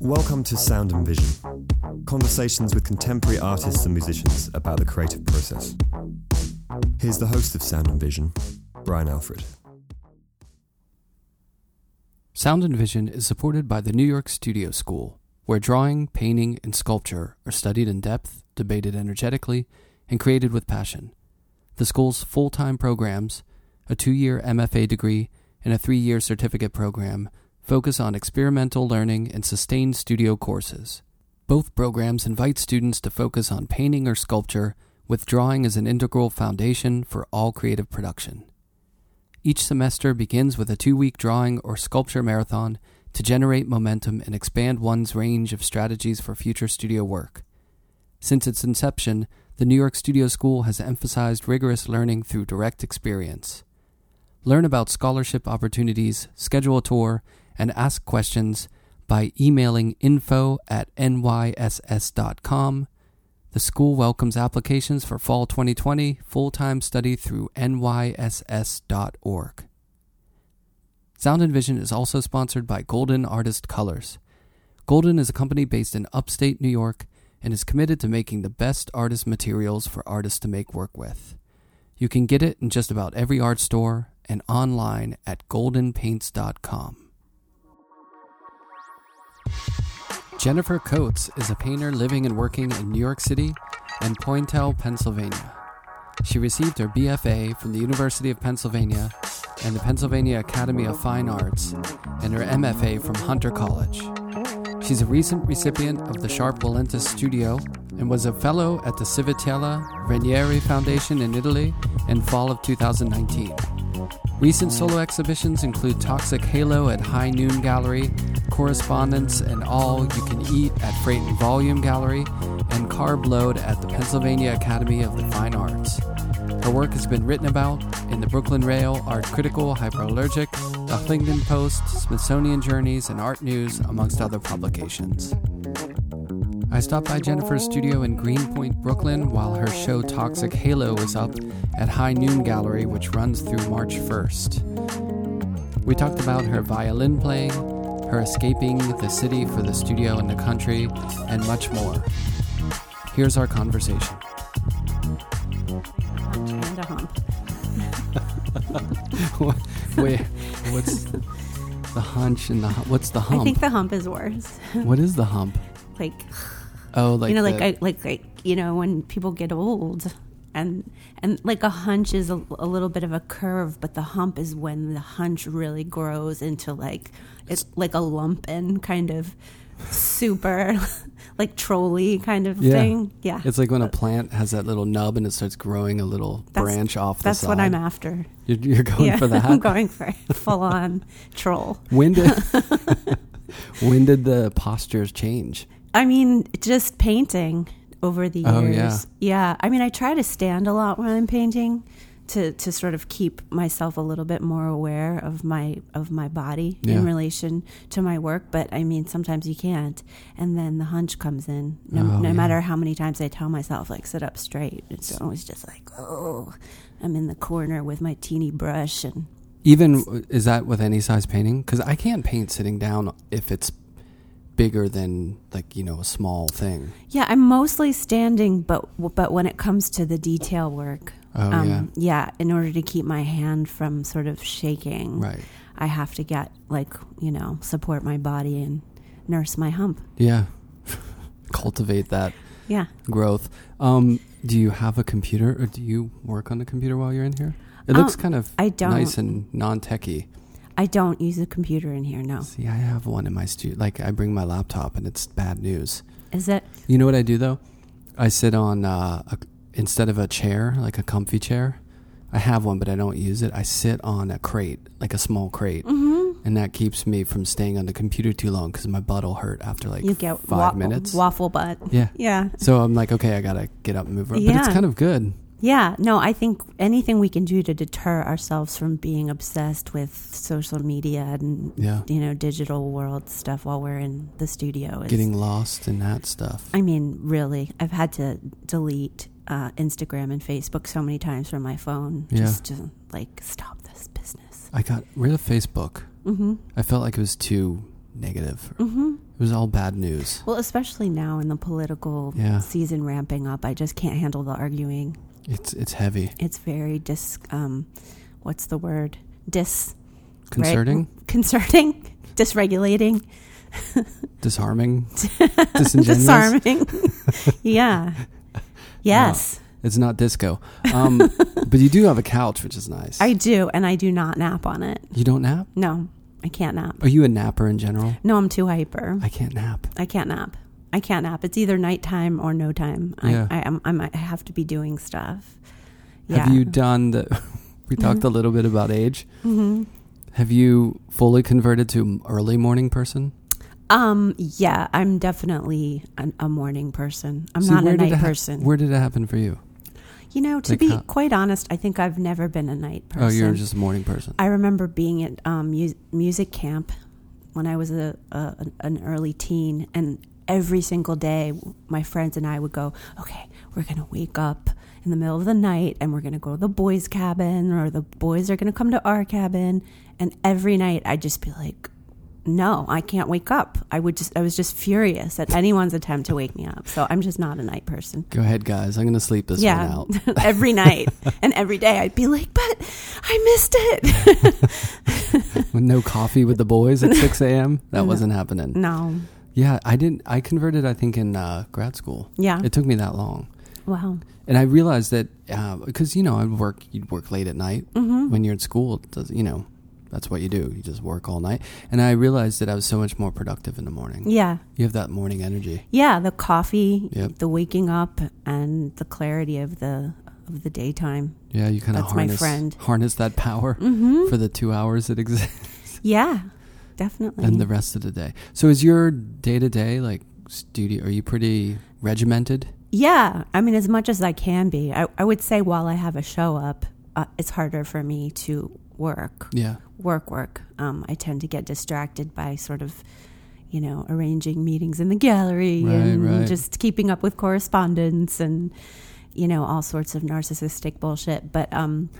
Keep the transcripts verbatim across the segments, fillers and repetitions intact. Welcome to Sound and Vision, conversations with contemporary artists and musicians about the creative process. Here's the host of Sound and Vision, Brian Alfred. Sound and Vision is supported by the New York Studio School, where drawing, painting, and sculpture are studied in depth, debated energetically, and created with passion. The school's full-time programs, a two-year M F A degree, and a three-year certificate program focus on experimental learning and sustained studio courses. Both programs invite students to focus on painting or sculpture, with drawing as an integral foundation for all creative production. Each semester begins with a two-week drawing or sculpture marathon to generate momentum and expand one's range of strategies for future studio work. Since its inception, the New York Studio School has emphasized rigorous learning through direct experience. Learn about scholarship opportunities, schedule a tour, and ask questions by emailing info at nyss dot com. The school welcomes applications for fall twenty twenty full-time study through nyss dot org. Sound and Vision is also sponsored by Golden Artist Colors. Golden is a company based in upstate New York and is committed to making the best artist materials for artists to make work with. You can get it in just about every art store and online at golden paints dot com. Jennifer Coates is a painter living and working in New York City and Poyntelle, Pennsylvania. She received her B F A from the University of Pennsylvania and the Pennsylvania Academy of Fine Arts and her M F A from Hunter College. She's a recent recipient of the Sharpe Walentas Studio and was a fellow at the Civitella Ranieri Foundation in Italy in fall of two thousand nineteen. Recent solo exhibitions include Toxic Halo at High Noon Gallery, Correspondences and All You Can Eat at Freight and Volume Gallery, and Carb Load at the Pennsylvania Academy of the Fine Arts. Her work has been written about in the Brooklyn Rail, Art Critical, Hyperallergic, The Huffington Post, Smithsonian Journeys, and Art News, amongst other publications. I stopped by Jennifer's studio in Greenpoint, Brooklyn, while her show Toxic Halo was up at High Noon Gallery, which runs through March first. We talked about her violin playing, her escaping the city for the studio and the country, and much more. Here's our conversation. And a hump. Wait, what's the hunch and the hump? What's the hump? I think the hump is worse. What is the hump? Like... Oh, like you know, like the, I, like like you know, when people get old, and and like a hunch is a, a little bit of a curve, but the hump is when the hunch really grows into like it's like a lumpen kind of super like trolley kind of yeah. thing. Yeah, it's like when a plant has that little nub and it starts growing a little that's, branch off the that's side. That's what I'm after. You're, you're going yeah, for that. I'm going for full on troll. When did when did the postures change? I mean, just painting over the years. Oh, yeah. yeah. I mean, I try to stand a lot when I'm painting to, to sort of keep myself a little bit more aware of my of my body yeah. in relation to my work. But, I mean, sometimes you can't. And then the hunch comes in. No, oh, no yeah. matter how many times I tell myself, like, sit up straight. It's always just like, oh, I'm in the corner with my teeny brush. And even, is that with any size painting? Because I can't paint sitting down if it's bigger than like, you know, a small thing. Yeah, I'm mostly standing, but but when it comes to the detail work, oh, um, yeah. yeah, in order to keep my hand from sort of shaking, right. I have to get like, you know, support my body and nurse my hump. Yeah, cultivate that yeah. growth. Um, do you have a computer or do you work on the computer while you're in here? It um, looks kind of I don't. nice and non-techy. I don't use a computer in here, no. See, I have one in my studio. Like, I bring my laptop, and it's bad news. Is it? You know what I do, though? I sit on, uh, a, instead of a chair, like a comfy chair, I have one, but I don't use it. I sit on a crate, like a small crate, mm-hmm. and that keeps me from staying on the computer too long because my butt will hurt after, like, you get five wa- minutes. Waffle butt. Yeah. Yeah. So I'm like, okay, I got to get up and move around. Yeah. But it's kind of good. Yeah, no, I think anything we can do to deter ourselves from being obsessed with social media and, yeah. you know, digital world stuff while we're in the studio. Is, getting lost in that stuff. I mean, really, I've had to delete uh, Instagram and Facebook so many times from my phone, yeah. just to like stop this business. I got rid of Facebook. Mm-hmm. I felt like it was too negative. Mm-hmm. It was all bad news. Well, especially now in the political yeah. season ramping up, I just can't handle the arguing. It's it's heavy. It's very dis. Um, what's the word? Dis. Concerting. Right? Concerting. Dysregulating. Disarming. Disingenuous. Disarming. Yeah. Yes. Wow. It's not disco. Um, but you do have a couch, which is nice. I do, and I do not nap on it. You don't nap? No, I can't nap. Are you a napper in general? No, I'm too hyper. I can't nap. I can't nap. I can't nap. It's either nighttime or no time. Yeah. I, I, I'm, I'm, I have to be doing stuff. Yeah. Have you done the... We talked mm-hmm. a little bit about age. Mm-hmm. Have you fully converted to early morning person? Um, yeah, I'm definitely an, a morning person. I'm See, not a night ha- person. Where did it happen for you? You know, to like be how- quite honest, I think I've never been a night person. Oh, you're just a morning person. I remember being at um, mu- music camp when I was a, a an early teen, and every single day my friends and I would go, okay, we're going to wake up in the middle of the night and we're going to go to the boys' cabin, or the boys are going to come to our cabin. And every night I'd just be like, no, I can't wake up. I would just, I was just furious at anyone's attempt to wake me up. So I'm just not a night person. Go ahead, guys. I'm going to sleep this yeah. one out. Every night and every day I'd be like, but I missed it. No coffee with the boys at six a.m. That no. wasn't happening. No. Yeah. I didn't, I converted, I think in uh, grad school. Yeah. It took me that long. Wow. And I realized that, uh, because, you know, I'd work, you'd work late at night mm-hmm. when you're at school, it does, you know. That's what you do. You just work all night. And I realized that I was so much more productive in the morning. Yeah. You have that morning energy. Yeah, the coffee, yep. the waking up, and the clarity of the of the daytime. Yeah, you kind of harness, harness that power mm-hmm. for the two hours it exists. Yeah, definitely. And the rest of the day. So is your day-to-day, like, studio, are you pretty regimented? Yeah. I mean, as much as I can be. I, I would say while I have a show up, uh, it's harder for me to... work yeah work work um I tend to get distracted by sort of, you know, arranging meetings in the gallery, right, and right. just keeping up with correspondence and, you know, all sorts of narcissistic bullshit. But um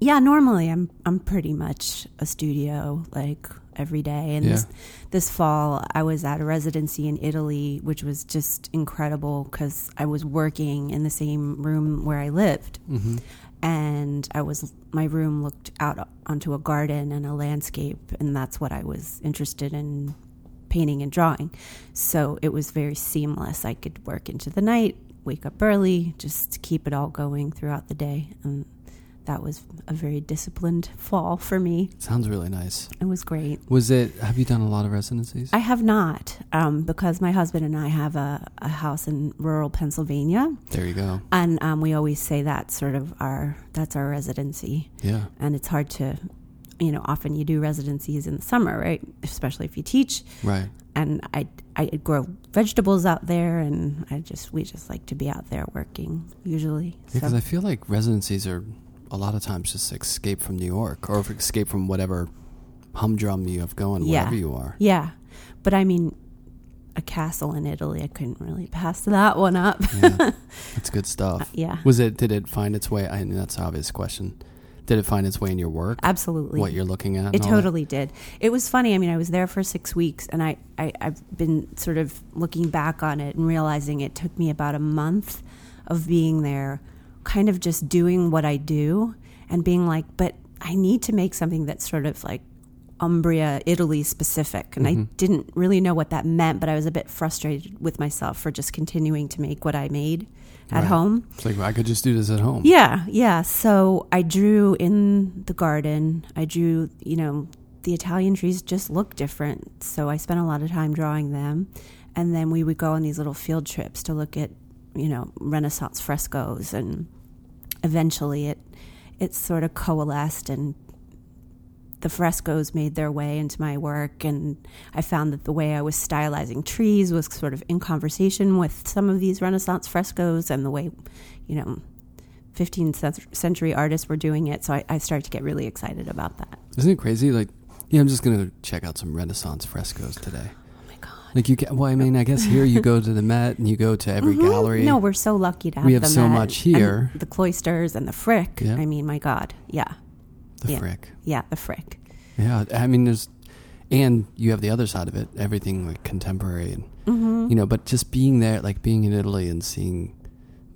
yeah normally I'm I'm pretty much a studio like every day. And yeah. this this fall I was at a residency in Italy, which was just incredible because I was working in the same room where I lived. Mm-hmm. And I was, my room looked out onto a garden and a landscape, and that's what I was interested in, painting and drawing. So it was very seamless. I could work into the night, wake up early, just keep it all going throughout the day. And that was a very disciplined fall for me. Sounds really nice. It was great. Was it, have you done a lot of residencies? I have not, um, because my husband and I have a, a house in rural Pennsylvania. There you go. And um, we always say that's sort of our, that's our residency. Yeah. And it's hard to, you know, often you do residencies in the summer, right? Especially if you teach. Right. And I, I grow vegetables out there, and I just, we just like to be out there working usually. Because so. I feel like residencies are... a lot of times just escape from New York, or escape from whatever humdrum you have going, yeah. wherever you are. Yeah. But I mean, a castle in Italy, I couldn't really pass that one up. Yeah. That's good stuff. Uh, yeah. Was it, did it find its way? I mean, that's an obvious question. Did it find its way in your work? Absolutely. What you're looking at? It totally did. It was funny. I mean, I was there for six weeks and I, I, I've been sort of looking back on it and realizing it took me about a month of being there kind of just doing what I do and being like, but I need to make something that's sort of like Umbria, Italy specific. And mm-hmm. I didn't really know what that meant, but I was a bit frustrated with myself for just continuing to make what I made at right. home. It's like, well, I could just do this at home. Yeah. Yeah. So I drew in the garden. I drew, you know, the Italian trees just look different. So I spent a lot of time drawing them. And then we would go on these little field trips to look at, you know, Renaissance frescoes, and eventually it it sort of coalesced and the frescoes made their way into my work. And I found that the way I was stylizing trees was sort of in conversation with some of these Renaissance frescoes and the way, you know, fifteenth century artists were doing it. So I, I started to get really excited about that. Isn't it crazy? Like, yeah, I'm just going to check out some Renaissance frescoes today. Oh my God. Like you can, well, I mean, I guess here you go to the Met and you go to every mm-hmm. gallery. No, we're so lucky to have. We have the so Met much here. The Cloisters and the Frick. Yeah. I mean, my God, yeah. The yeah. Frick. Yeah, the Frick. Yeah, I mean, there's, and you have the other side of it. Everything like contemporary, and, mm-hmm. you know. But just being there, like being in Italy and seeing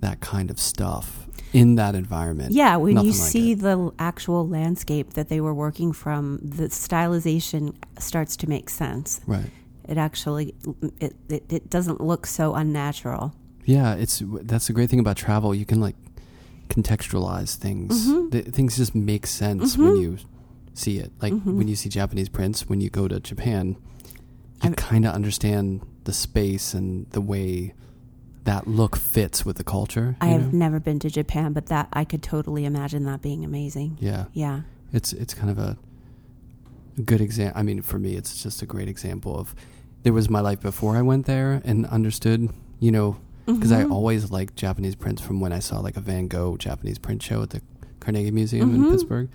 that kind of stuff in that environment. Yeah, when Nothing you like see it. The actual landscape that they were working from, the stylization starts to make sense. Right. It actually, it, it, it doesn't look so unnatural. Yeah, it's that's the great thing about travel. You can like contextualize things. Mm-hmm. The, things just make sense mm-hmm. when you see it. Like mm-hmm. when you see Japanese prints, when you go to Japan, you kind of understand the space and the way that look fits with the culture. I have know? never been to Japan, but that I could totally imagine that being amazing. Yeah. Yeah. It's it's kind of a good example. I mean, for me, it's just a great example of there was my life before I went there and understood, you know, because mm-hmm. I always liked Japanese prints from when I saw like a Van Gogh Japanese print show at the Carnegie Museum mm-hmm. in Pittsburgh.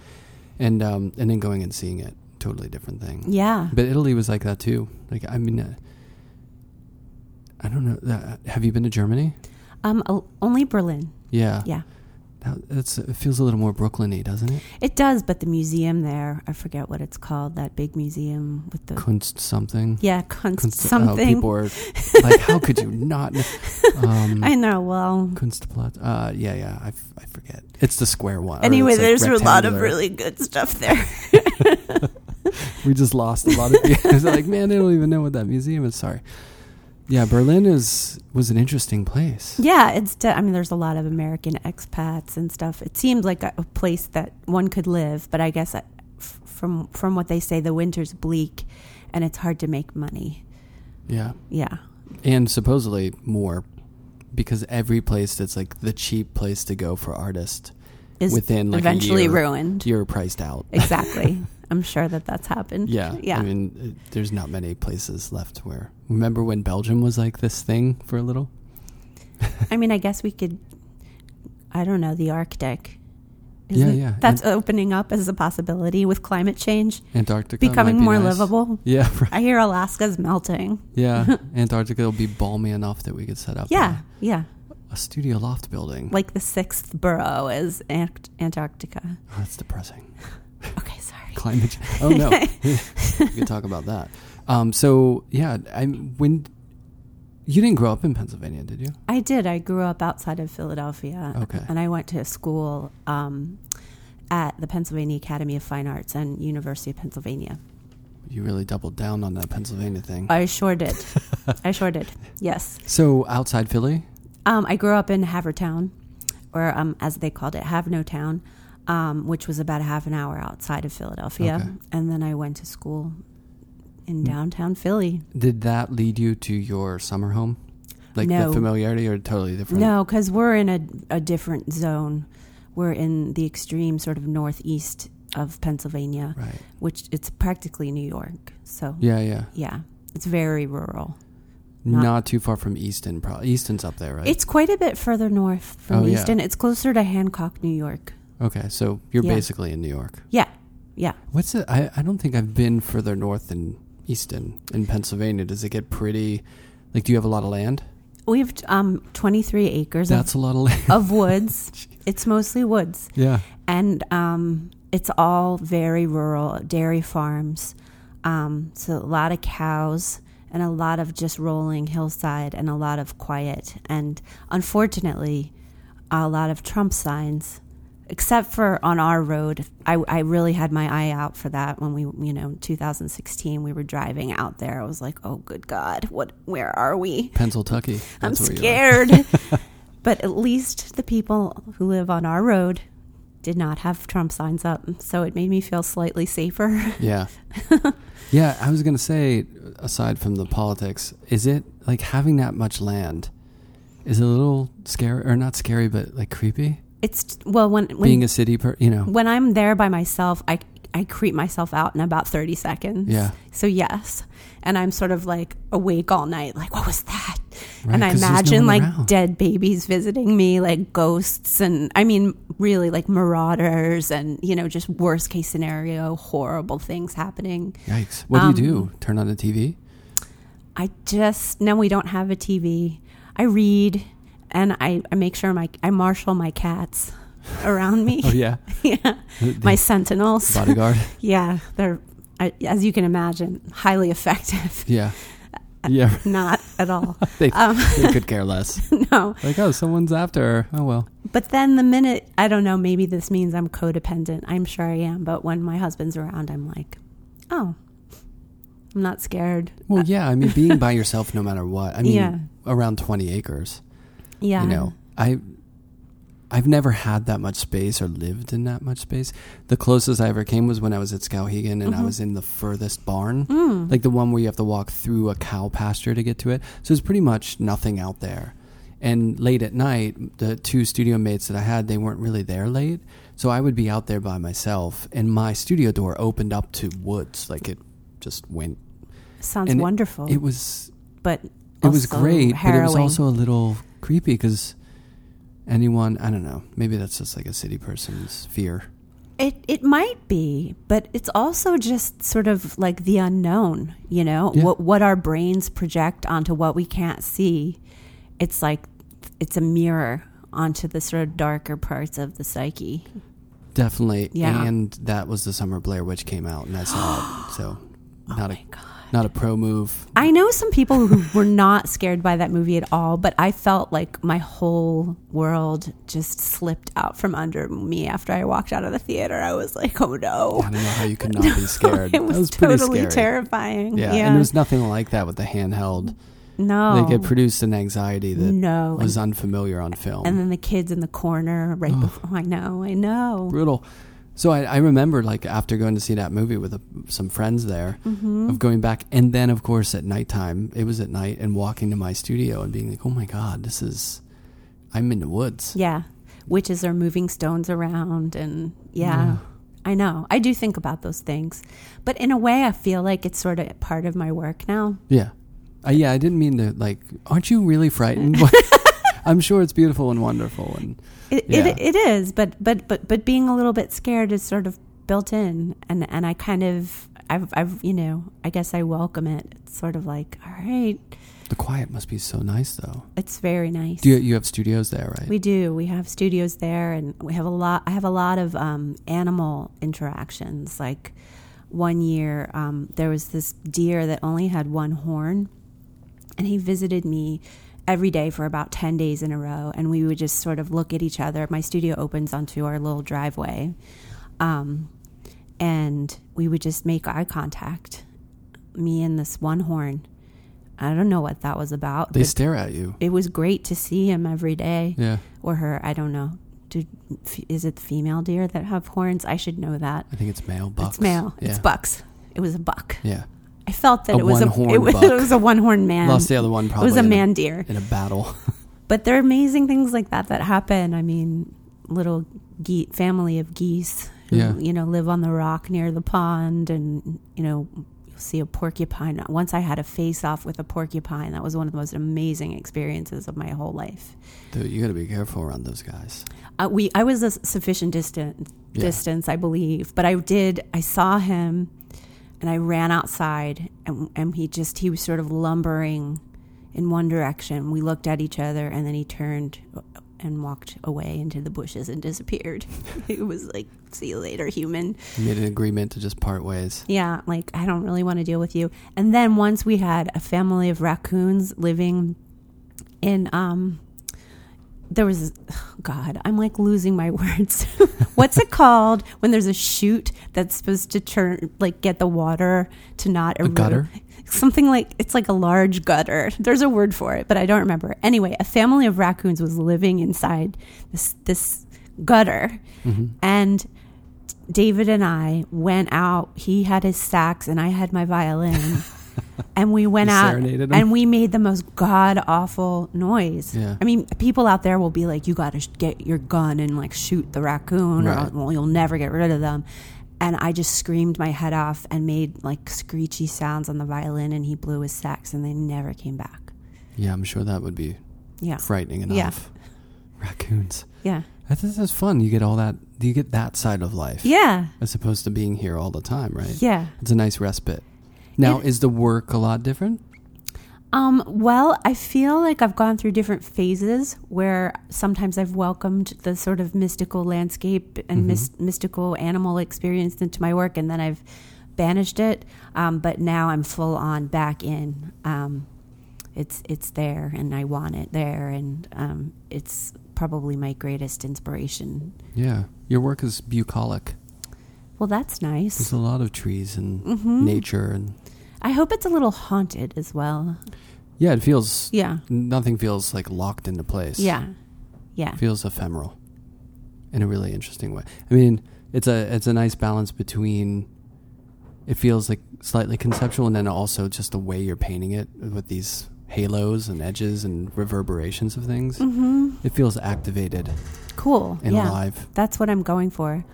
And um, and then going and seeing it, totally different thing. Yeah. But Italy was like that too. Like, I mean... Uh, I don't know. Uh, have you been to Germany? Um, only Berlin. Yeah. Yeah. That, that's, it feels a little more Brooklyn-y, doesn't it? It does, but the museum there, I forget what it's called, that big museum with the... Kunst something? Yeah, Kunst, Kunst something. Oh, people are like, how could you not... Um, I know, well... Kunstplatz. Uh, yeah, yeah, I, f- I forget. It's the square one. Anyway, like there's a lot of really good stuff there. We just lost a lot of people. They're like, man, they don't even know what that museum is. Sorry. Yeah, Berlin is was an interesting place. Yeah, it's. De- I mean, there's a lot of American expats and stuff. It seemed like a, a place that one could live, but I guess from from what they say, the winter's bleak, and it's hard to make money. Yeah, yeah, and supposedly more, because every place that's like the cheap place to go for artists is within like eventually a year, ruined. You're priced out. Exactly. I'm sure that that's happened. Yeah. Yeah. I mean, it, there's not many places left where... Remember when Belgium was like this thing for a little? I mean, I guess we could... I don't know, the Arctic. Is yeah, it, yeah. That's and opening up as a possibility with climate change. Antarctica becoming might be more nice. Livable. Yeah, right. I hear Alaska's melting. Yeah. Antarctica will be balmy enough that we could set up... Yeah, a, yeah. A studio loft building. Like the sixth borough is Ant- Antarctica. Oh, that's depressing. Okay, sorry. Climate change. Oh, no. We could talk about that. Um, so, yeah, I when you didn't grow up in Pennsylvania, did you? I did. I grew up outside of Philadelphia. Okay. And I went to school um, at the Pennsylvania Academy of Fine Arts and University of Pennsylvania. You really doubled down on that Pennsylvania thing. I sure did. I sure did. Yes. So, outside Philly? Um, I grew up in Havertown, or um, as they called it, Havnotown. Um, which was about a half an hour outside of Philadelphia. Okay. And then I went to school in downtown Philly. Did that lead you to your summer home? Like no. The familiarity or totally different? No, because we're in a, a different zone. We're in the extreme sort of northeast of Pennsylvania, right. Which it's practically New York. So yeah, yeah. Yeah, it's very rural. Not, Not too far from Easton. Pro- Easton's up there, right? It's quite a bit further north from oh, Easton. Yeah. It's closer to Hancock, New York. Okay, so you're yeah. basically in New York. Yeah, yeah. What's it? I, I don't think I've been further north than Easton in Pennsylvania. Does it get pretty, like, do you have a lot of land? We have um, twenty-three acres That's of, a lot of land. Of woods. It's mostly woods. Yeah. And um, it's all very rural, dairy farms. Um, so a lot of cows and a lot of just rolling hillside and a lot of quiet. And unfortunately, a lot of Trump signs. Except for on our road, I, I really had my eye out for that when we, you know, two thousand sixteen we were driving out there. I was like, oh, good God, what? Where are we? Pennsylvania. I'm scared. But at least the people who live on our road did not have Trump signs up. So it made me feel slightly safer. Yeah. Yeah, I was going to say, aside from the politics, is it like having that much land is a little scary or not scary, but like creepy? It's well when, when being a city, per, you know, when I'm there by myself, I I creep myself out in about thirty seconds Yeah. So yes, and I'm sort of like awake all night, like what was that? Right, and I imagine no like around. Dead babies visiting me, like ghosts, and I mean really like marauders, and you know just worst case scenario, horrible things happening. Yikes! What um, do you do? Turn on the T V? I just, no, we don't have a T V. I read, and I, I make sure my I marshal my cats around me. Oh, yeah? Yeah. The my sentinels. Bodyguard? Yeah. They're, I, as you can imagine, highly effective. Yeah. Yeah. Not at all. they, um, they could care less. No. Like, oh, someone's after her. Oh, well. But then the minute, I don't know, maybe this means I'm codependent. I'm sure I am. But when my husband's around, I'm like, oh, I'm not scared. Well, yeah. I mean, being by yourself no matter what. I mean, yeah. Around twenty acres. Yeah. You know, I, I've never had that much space or lived in that much space. The closest I ever came was when I was at Skowhegan, and mm-hmm. I was in the furthest barn, mm. like the one where you have to walk through a cow pasture to get to it. So it's pretty much nothing out there. And late at night, the two studio mates that I had, they weren't really there late. So I would be out there by myself, and my studio door opened up to woods. Like it just went. Sounds and wonderful. It, it was, but it was great, harrowing. But it was also a little creepy because anyone, I don't know, maybe that's just like a city person's fear. It it might be, but it's also just sort of like the unknown, you know, yeah. what what our brains project onto what we can't see. It's like it's a mirror onto the sort of darker parts of the psyche. Definitely. Yeah. And that was the summer Blair Witch came out, and I saw it. So not oh my a God. Not a pro move. I know some people who were not scared by that movie at all, but I felt like my whole world just slipped out from under me after I walked out of the theater. I was like, oh no. I don't know how you could not no, be scared. It was, that was totally terrifying. Yeah, yeah. And there's nothing like that with the handheld. No. Like it produced an anxiety that no. was unfamiliar on film. And then the kids in the corner right oh. before. I know, I know. Brutal. So I, I remember, like, after going to see that movie with a, some friends there, mm-hmm. of going back, and then, of course, at nighttime, it was at night, and walking to my studio and being like, oh, my God, this is, I'm in the woods. Yeah. Witches are moving stones around, and, yeah, yeah. I know. I do think about those things. But in a way, I feel like it's sort of part of my work now. Yeah. Uh, yeah, I didn't mean to, like, aren't you really frightened? I'm sure it's beautiful and wonderful, and it, yeah. it it is. But but but but being a little bit scared is sort of built in, and, and I kind of I've I've you know I guess I welcome it. It's sort of like, all right. The quiet must be so nice, though. It's very nice. Do you, you have studios there, right? We do. We have studios there, and we have a lot. I have a lot of um, animal interactions. Like one year, um, there was this deer that only had one horn, and he visited me every day for about ten days in a row. And we would just sort of look at each other. My studio opens onto our little driveway. Um, and we would just make eye contact. Me and this one horn. I don't know what that was about. They stare at you. It was great to see him every day. Yeah. Or her. I don't know. Do, is it female deer that have horns? I should know that. I think it's male bucks. It's male. Yeah. It's bucks. It was a buck. Yeah. I felt that a it was a it was, it was a one-horned man. Lost the other one probably. It was a man a, deer. In a battle. But there are amazing things like that that happen. I mean, little ge- family of geese who, yeah. you know, live on the rock near the pond, and, you know, you'll see a porcupine. Once I had a face-off with a porcupine. That was one of the most amazing experiences of my whole life. Dude, you got to be careful around those guys. Uh, we I was a sufficient distance, yeah. distance, I believe. But I did, I saw him. And I ran outside, and, and he just, he was sort of lumbering in one direction. We looked at each other, and then he turned and walked away into the bushes and disappeared. It was like, see you later, human. You made an agreement to just part ways. Yeah, like, I don't really want to deal with you. And then once we had a family of raccoons living in, um, there was, oh God, I'm like losing my words. What's it called when there's a chute that's supposed to turn, like get the water to not erode? A gutter? Something like, it's like a large gutter. There's a word for it, but I don't remember. Anyway, a family of raccoons was living inside this, this gutter. Mm-hmm. And David and I went out. He had his sax and I had my violin. And we went out and we made the most god-awful noise. Yeah. I mean, people out there will be like, you got to sh- get your gun and like shoot the raccoon, right. or, or you'll never get rid of them. And I just screamed my head off and made like screechy sounds on the violin, and he blew his sax, and they never came back. Yeah, I'm sure that would be yeah. frightening enough. Yeah. Raccoons. Yeah. I think that's fun. You get all that. You get that side of life. Yeah. As opposed to being here all the time, right? Yeah. It's a nice respite. Now, is the work a lot different? Um, well, I feel like I've gone through different phases where sometimes I've welcomed the sort of mystical landscape and mm-hmm. mis- mystical animal experience into my work, and then I've banished it. Um, but now I'm full on back in. Um, it's it's there, and I want it there, and um, it's probably my greatest inspiration. Yeah, your work is bucolic. Well, that's nice. There's a lot of trees and mm-hmm. nature, and I hope it's a little haunted as well. Yeah, it feels... Yeah. Nothing feels, like, locked into place. Yeah, yeah. It feels ephemeral in a really interesting way. I mean, it's a it's a nice balance between... It feels, like, slightly conceptual, and then also just the way you're painting it with these halos and edges and reverberations of things. Mm-hmm. It feels activated. Cool. And yeah. alive. That's what I'm going for.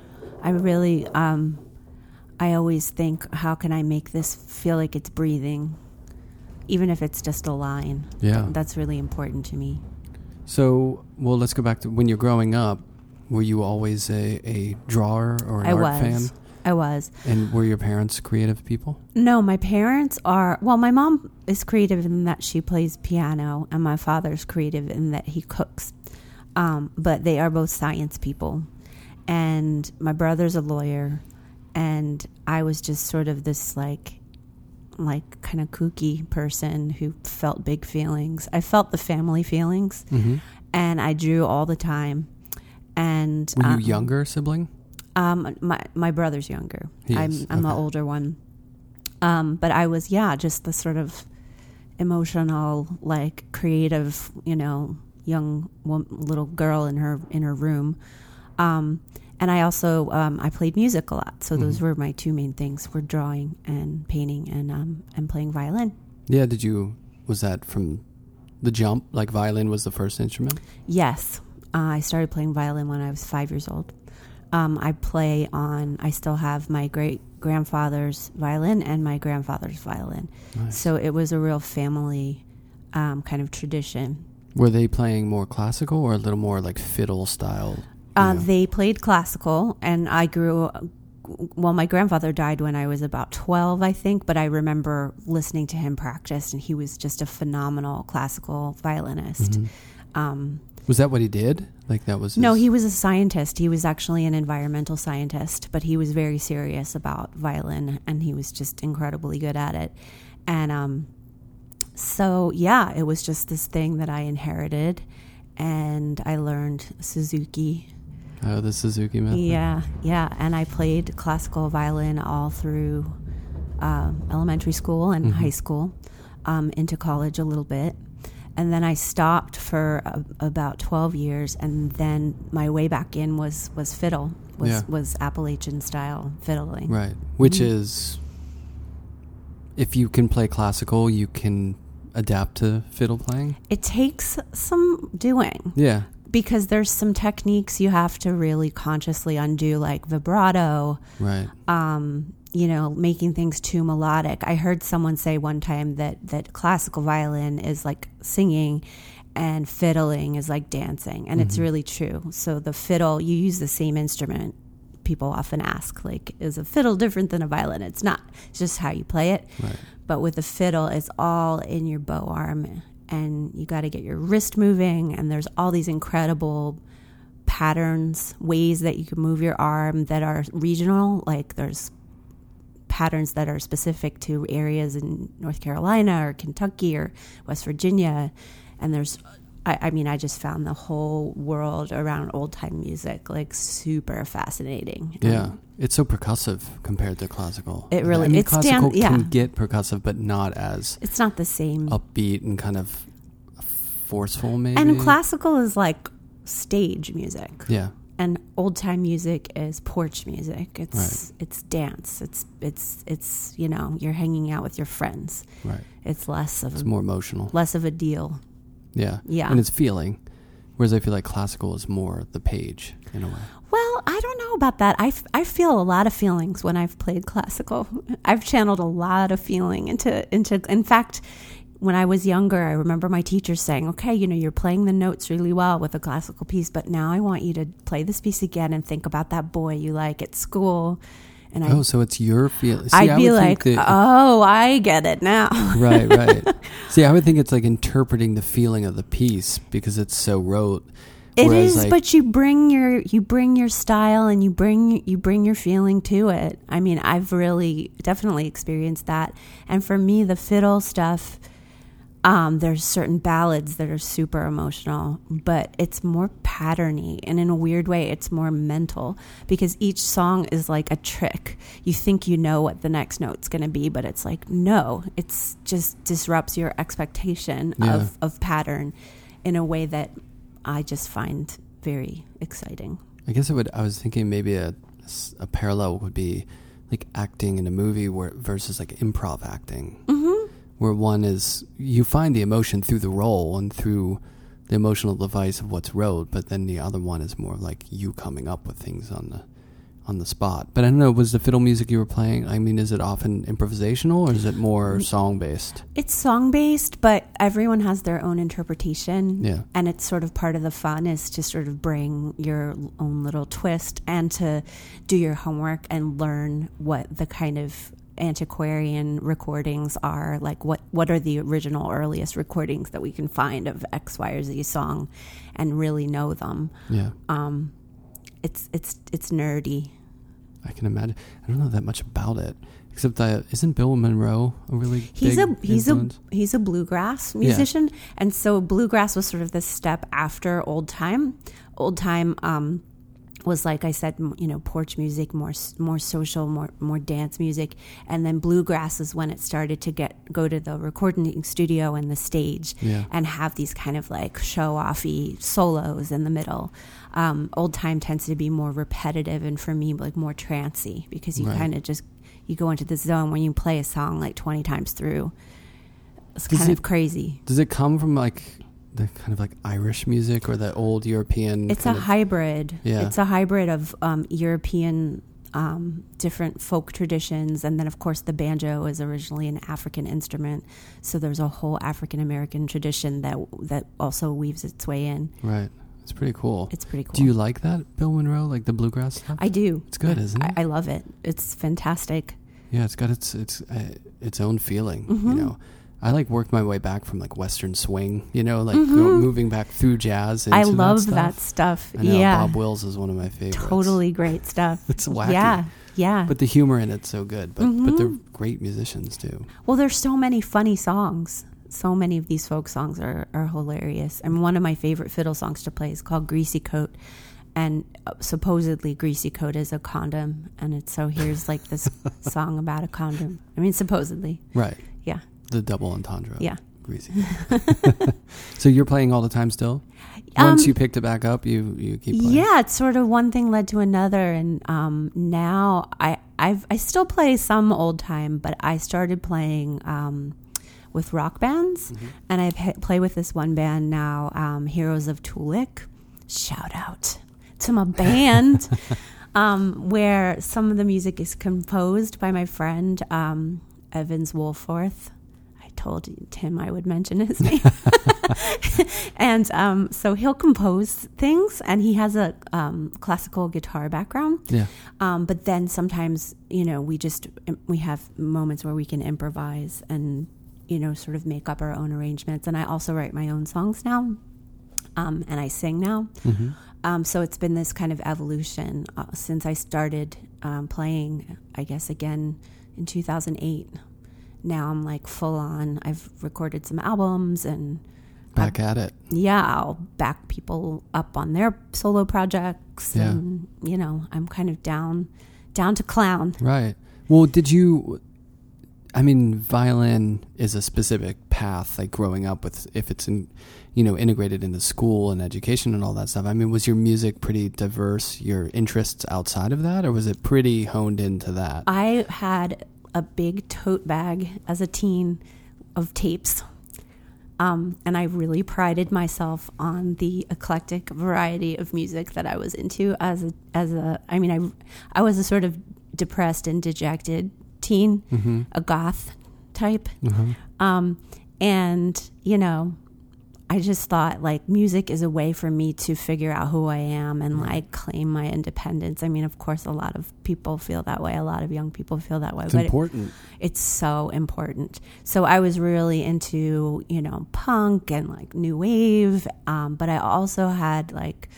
I really... Um, I always think, how can I make this feel like it's breathing, even if it's just a line? Yeah. That's really important to me. So, well, let's go back to when you're growing up, were you always a, a drawer or an I art was. fan? I was. And were your parents creative people? No, my parents are, well, my mom is creative in that she plays piano, and my father's creative in that he cooks. Um, but they are both science people. And my brother's a lawyer. And I was just sort of this like, like kind of kooky person who felt big feelings. I felt the family feelings, mm-hmm. and I drew all the time. And were um, you younger sibling? Um, my my brother's younger. He I'm is. I'm okay. the older one. Um, but I was yeah, just the sort of emotional, like creative, you know, young wo- little girl in her in her room. Um, And I also, um, I played music a lot. So those mm-hmm. were my two main things, were drawing and painting and um, and playing violin. Yeah, did you, was that from the jump? Like violin was the first instrument? Yes. Uh, I started playing violin when I was five years old. Um, I play on, I still have my great-grandfather's violin and my grandfather's violin. Nice. So it was a real family um, kind of tradition. Were they playing more classical or a little more like fiddle style? Uh, yeah. They played classical, and I grew, well, my grandfather died when I was about twelve, I think, but I remember listening to him practice, and he was just a phenomenal classical violinist. Mm-hmm. Um, was that what he did? Like that was his... No, he was a scientist. He was actually an environmental scientist, but he was very serious about violin, and he was just incredibly good at it. And um, so, yeah, it was just this thing that I inherited, and I learned Suzuki. Oh, the Suzuki method. Yeah, yeah. And I played classical violin all through uh, elementary school and mm-hmm. high school, um, into college a little bit. And then I stopped for uh, about twelve years, and then my way back in was, was fiddle, was, yeah. was Appalachian-style fiddling. Right, which mm-hmm. is, if you can play classical, you can adapt to fiddle playing? It takes some doing. Yeah. Because there's some techniques you have to really consciously undo, like vibrato. Right. Um, you know, making things too melodic. I heard someone say one time that, that classical violin is like singing and fiddling is like dancing. And mm-hmm. it's really true. So the fiddle, you use the same instrument. People often ask, like, is a fiddle different than a violin? It's not. It's just how you play it. Right. But with a fiddle, it's all in your bow arm. And you got to get your wrist moving, and there's all these incredible patterns, ways that you can move your arm that are regional. Like there's patterns that are specific to areas in North Carolina or Kentucky or West Virginia. And there's, I, I mean, I just found the whole world around old-time music like super fascinating. Yeah, um, it's so percussive compared to classical. It really, I mean, it's classical dan- yeah. can get percussive, but not as it's not the same upbeat and kind of forceful, maybe. And classical is like stage music. Yeah, and old-time music is porch music. It's right. it's dance. It's it's it's you know, you're hanging out with your friends. Right. It's less of it's a, more emotional, less of a deal. Yeah. Yeah. And it's feeling, whereas I feel like classical is more the page in a way. Well, I don't know about that. I, f- I feel a lot of feelings when I've played classical. I've channeled a lot of feeling into, into, in fact, when I was younger, I remember my teacher saying, okay, you know, you're playing the notes really well with a classical piece, but now I want you to play this piece again and think about that boy you like at school And I, oh, so it's your feeling. I'd I be would like, think that, oh, I get it now. Right, right. See, I would think it's like interpreting the feeling of the piece because it's so rote. It Whereas is, like, but you bring your you bring your style and you bring you bring your feeling to it. I mean, I've really definitely experienced that. And for me, the fiddle stuff, um, there's certain ballads that are super emotional, but it's more patterny, and in a weird way, it's more mental because each song is like a trick. You think you know what the next note's going to be, but it's like no, it's just disrupts your expectation yeah. of of pattern in a way that I just find very exciting. I guess it would. I was thinking maybe a, a parallel would be like acting in a movie where, versus like improv acting, mm-hmm. where one is you find the emotion through the role and through the emotional device of what's wrote, but then the other one is more like you coming up with things on the on the spot. But I don't know, was the fiddle music you were playing, I mean, is it often improvisational or is it more song-based? It's song-based, but everyone has their own interpretation. Yeah. And it's sort of part of the fun is to sort of bring your own little twist and to do your homework and learn what the kind of antiquarian recordings are, like what, what are the original earliest recordings that we can find of X, Y, or Z song and really know them. Yeah. Um, It's it's it's nerdy. I can imagine. I don't know that much about it, except that isn't Bill Monroe a really he's big a he's influence? a he's a bluegrass musician, yeah. and so bluegrass was sort of the step after old time. Old time um, was like I said, you know, porch music, more more social, more more dance music, and then bluegrass is when it started to get go to the recording studio and the stage, yeah. and have these kind of like show-offy solos in the middle. Um, old time tends to be more repetitive and for me like more trancey because you right. kind of just you go into this zone when you play a song like twenty times through. It's does kind it, of crazy. Does it come from like the kind of like Irish music or the old European? It's a of, hybrid. Yeah. It's a hybrid of um, European um, different folk traditions, and then of course the banjo is originally an African instrument, so there's a whole African American tradition that that also weaves its way in. Right. It's pretty cool. It's pretty cool. Do you like that, Bill Monroe, like the bluegrass stuff? I do. It's good, isn't it? I, I love it. It's fantastic. Yeah, it's got its its uh, its own feeling, mm-hmm. you know. I like worked my way back from like Western swing, you know, like mm-hmm. go, moving back through jazz. Into I love that stuff. That stuff. I know, yeah. Bob Wills is one of my favorites. Totally great stuff. It's wacky. Yeah. Yeah. But the humor in it's so good, but mm-hmm. but they're great musicians too. Well, there's so many funny songs. So many of these folk songs are, are hilarious. And one of my favorite fiddle songs to play is called Greasy Coat. And supposedly Greasy Coat is a condom. And it's, so here's like this song about a condom. I mean, supposedly. Right. Yeah. The double entendre. Yeah. Greasy. So you're playing all the time still? Once um, you picked it back up, you, you keep playing? Yeah. It's sort of one thing led to another. And um, now I, I've, I still play some old time, but I started playing... Um, with rock bands, mm-hmm. and I p- play with this one band now, um, Heroes of Toolik. Shout out to my band, um, where some of the music is composed by my friend um, Evans Woolforth. I told him I would mention his name, and um, so he'll compose things, and he has a um, classical guitar background. Yeah, um, but then sometimes, you know, we just we have moments where we can improvise and, you know, sort of make up our own arrangements. And I also write my own songs now, um, and I sing now. Mm-hmm. Um, so it's been this kind of evolution uh, since I started um, playing, I guess, again in two thousand eight. Now I'm like full on. I've recorded some albums and... Back I've, at it. Yeah, I'll back people up on their solo projects. Yeah. And, you know, I'm kind of down, down to clown. Right. Well, did you... I mean, violin is a specific path, like growing up with, if it's, in, you know, integrated into school and education and all that stuff. I mean, was your music pretty diverse, your interests outside of that, or was it pretty honed into that? I had a big tote bag as a teen of tapes, um, and I really prided myself on the eclectic variety of music that I was into as a, as a I mean, I, I was a sort of depressed and dejected teen, mm-hmm. a goth type, mm-hmm. um, and you know, I I just thought, like, music is a way for me to figure out who I am and, like, claim my independence. I mean, of course, a lot of people feel that way. A lot of young people feel that way. It's but important. It, it's so important. So I was really into, you know, punk and, like, new wave. Um, but I also had, like,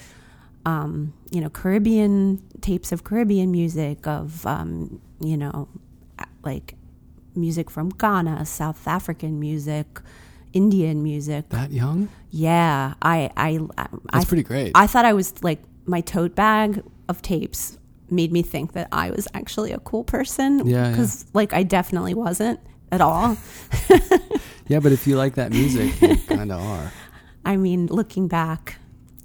um, you know, Caribbean, tapes of Caribbean music, of, um, you know, like, music from Ghana, South African music, Indian music. That young? Yeah. I, I, I That's I, pretty great. I thought I was, like, my tote bag of tapes made me think that I was actually a cool person. Yeah. Because, yeah. like, I definitely wasn't at all. Yeah, but if you like that music, you kind of are. I mean, looking back,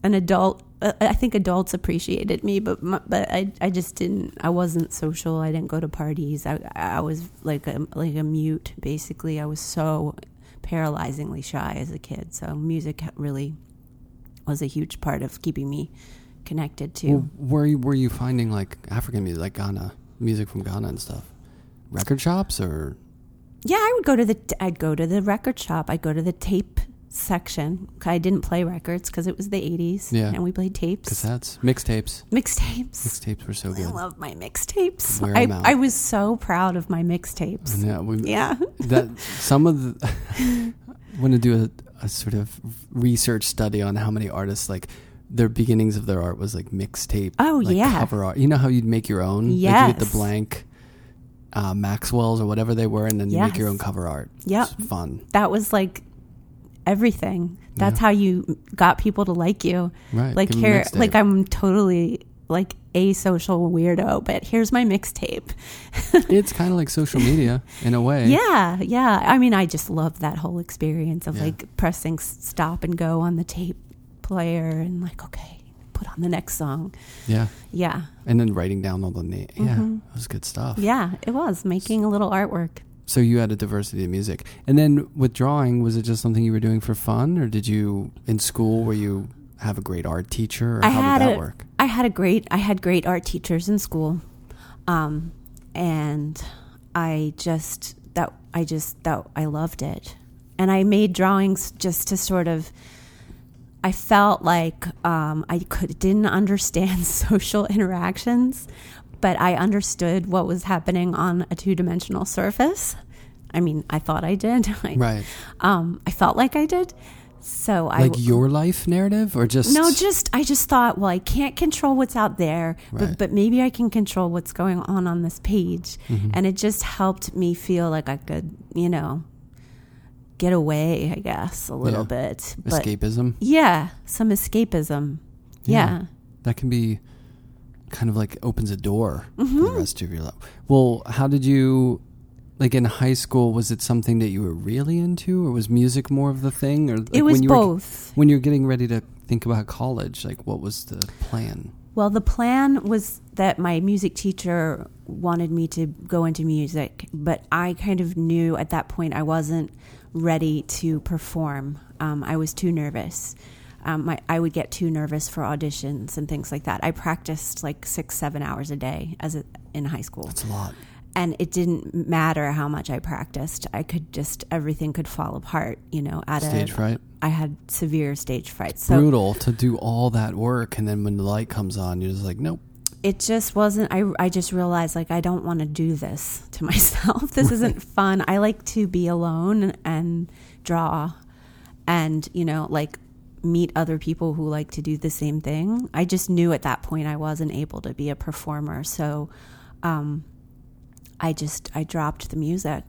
an adult, uh, I think adults appreciated me, but my, but I, I just didn't, I wasn't social. I didn't go to parties. I, I was, like, a, like a mute, basically. I was so paralyzingly shy as a kid, so music really was a huge part of keeping me connected to. Well, where you, were you finding, like, African music, like Ghana, music from Ghana and stuff? Record shops, or? Yeah, I would go to the I'd go to the record shop. I'd go to the tape section. I didn't play records because it was the eighties, yeah, and we played tapes, cassettes, mixtapes, mixtapes, mixtapes were so good. I love my mixtapes. I, I was so proud of my mixtapes. Yeah, we, yeah. That some of the, I want to do a, a sort of research study on how many artists, like, their beginnings of their art was like mixtape. Oh, like, yeah, cover art. You know how you'd make your own? Yeah, like, you get the blank. Uh, Maxwell's or whatever they were, and then yes. you make your own cover art. Yeah, fun. That was like. Everything. That's yeah. how you got people to like you. Right. Like, here, like, I'm totally, like, a social weirdo, but here's my mixtape. It's kind of like social media in a way. Yeah, yeah. I mean, I just love that whole experience of yeah. like pressing stop and go on the tape player and, like, okay, put on the next song. Yeah. Yeah. And then writing down all the names. Mm-hmm. Yeah, it was good stuff. Yeah, it was making a little artwork. So you had a diversity of music. And then with drawing, was it just something you were doing for fun? Or did you, in school, were you have a great art teacher? Or I how did that a, work? I had a great, I had great art teachers in school. Um, and I just, that, I just, that, I loved it. And I made drawings just to sort of, I felt like um, I could, didn't understand social interactions, but I understood what was happening on a two-dimensional surface. I mean, I thought I did. I, right. Um, I felt like I did. So I like your life narrative, or just no, just I just thought, well, I can't control what's out there, right. but but maybe I can control what's going on on this page, mm-hmm. and it just helped me feel like I could, you know, get away, I guess, a little yeah. bit. But escapism. Yeah, some escapism. Yeah, yeah. That can be. Kind of like opens a door mm-hmm. for the rest of your life. Well, how did you, like, in high school, was it something that you were really into, or was music more of the thing? Or like it was when you both. Were, when you're getting ready to think about college, like, what was the plan? Well, the plan was that my music teacher wanted me to go into music, but I kind of knew at that point I wasn't ready to perform. Um, I was too nervous. Um, I, I would get too nervous for auditions and things like that. I practiced like six, seven hours a day as a, in high school. That's a lot. And it didn't matter how much I practiced. I could just, everything could fall apart, you know. At stage a, fright? I had severe stage fright. It's so brutal to do all that work, and then when the light comes on, you're just like, nope. It just wasn't, I, I just realized, like, I don't want to do this to myself. This right. isn't fun. I like to be alone and, and draw and, you know, like, meet other people who like to do the same thing. I just knew at that point I wasn't able to be a performer. So um, I just, I dropped the music.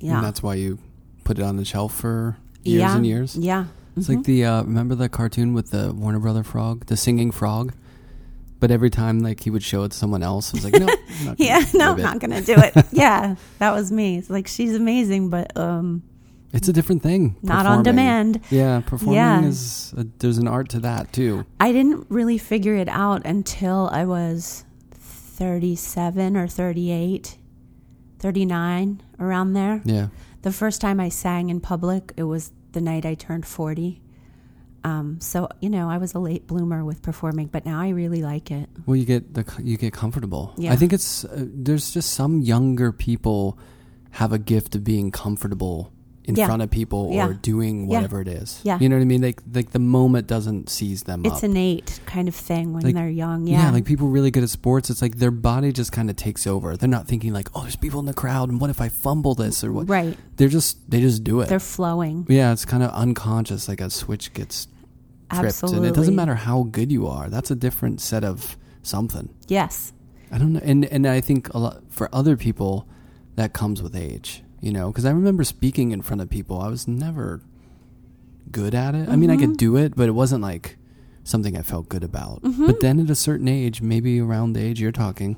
Yeah. And that's why you put it on the shelf for years yeah. and years? Yeah. It's mm-hmm. like the, uh, remember the cartoon with the Warner Brother frog, the singing frog? But every time, like, he would show it to someone else, I was like, no, I'm not yeah, no, I'm not going to do it. Yeah, that was me. It's like, she's amazing, but... um it's a different thing. Not on demand. Yeah, performing yeah. is, a, there's an art to that too. I didn't really figure it out until I was thirty-seven or thirty-eight, thirty-nine, around there. Yeah. The first time I sang in public, it was the night I turned forty. Um, so, you know, I was a late bloomer with performing, but now I really like it. Well, you get the you get comfortable. Yeah. I think it's, uh, there's just some younger people have a gift of being comfortable in yeah. front of people yeah. or doing whatever yeah. it is. Yeah. You know what I mean? Like, like the moment doesn't seize them it's up. It's innate kind of thing when like, they're young. Yeah. Yeah. Like people really good at sports. It's like their body just kind of takes over. They're not thinking like, oh, there's people in the crowd. And what if I fumble this or what? Right. They're just, they just do it. They're flowing. Yeah. It's kind of unconscious. Like a switch gets tripped. Absolutely. And it doesn't matter how good you are. That's a different set of something. Yes. I don't know. And, and I think a lot for other people that comes with age. You know, because I remember speaking in front of people. I was never good at it. Mm-hmm. I mean, I could do it, but it wasn't like something I felt good about. Mm-hmm. But then at a certain age, maybe around the age you're talking,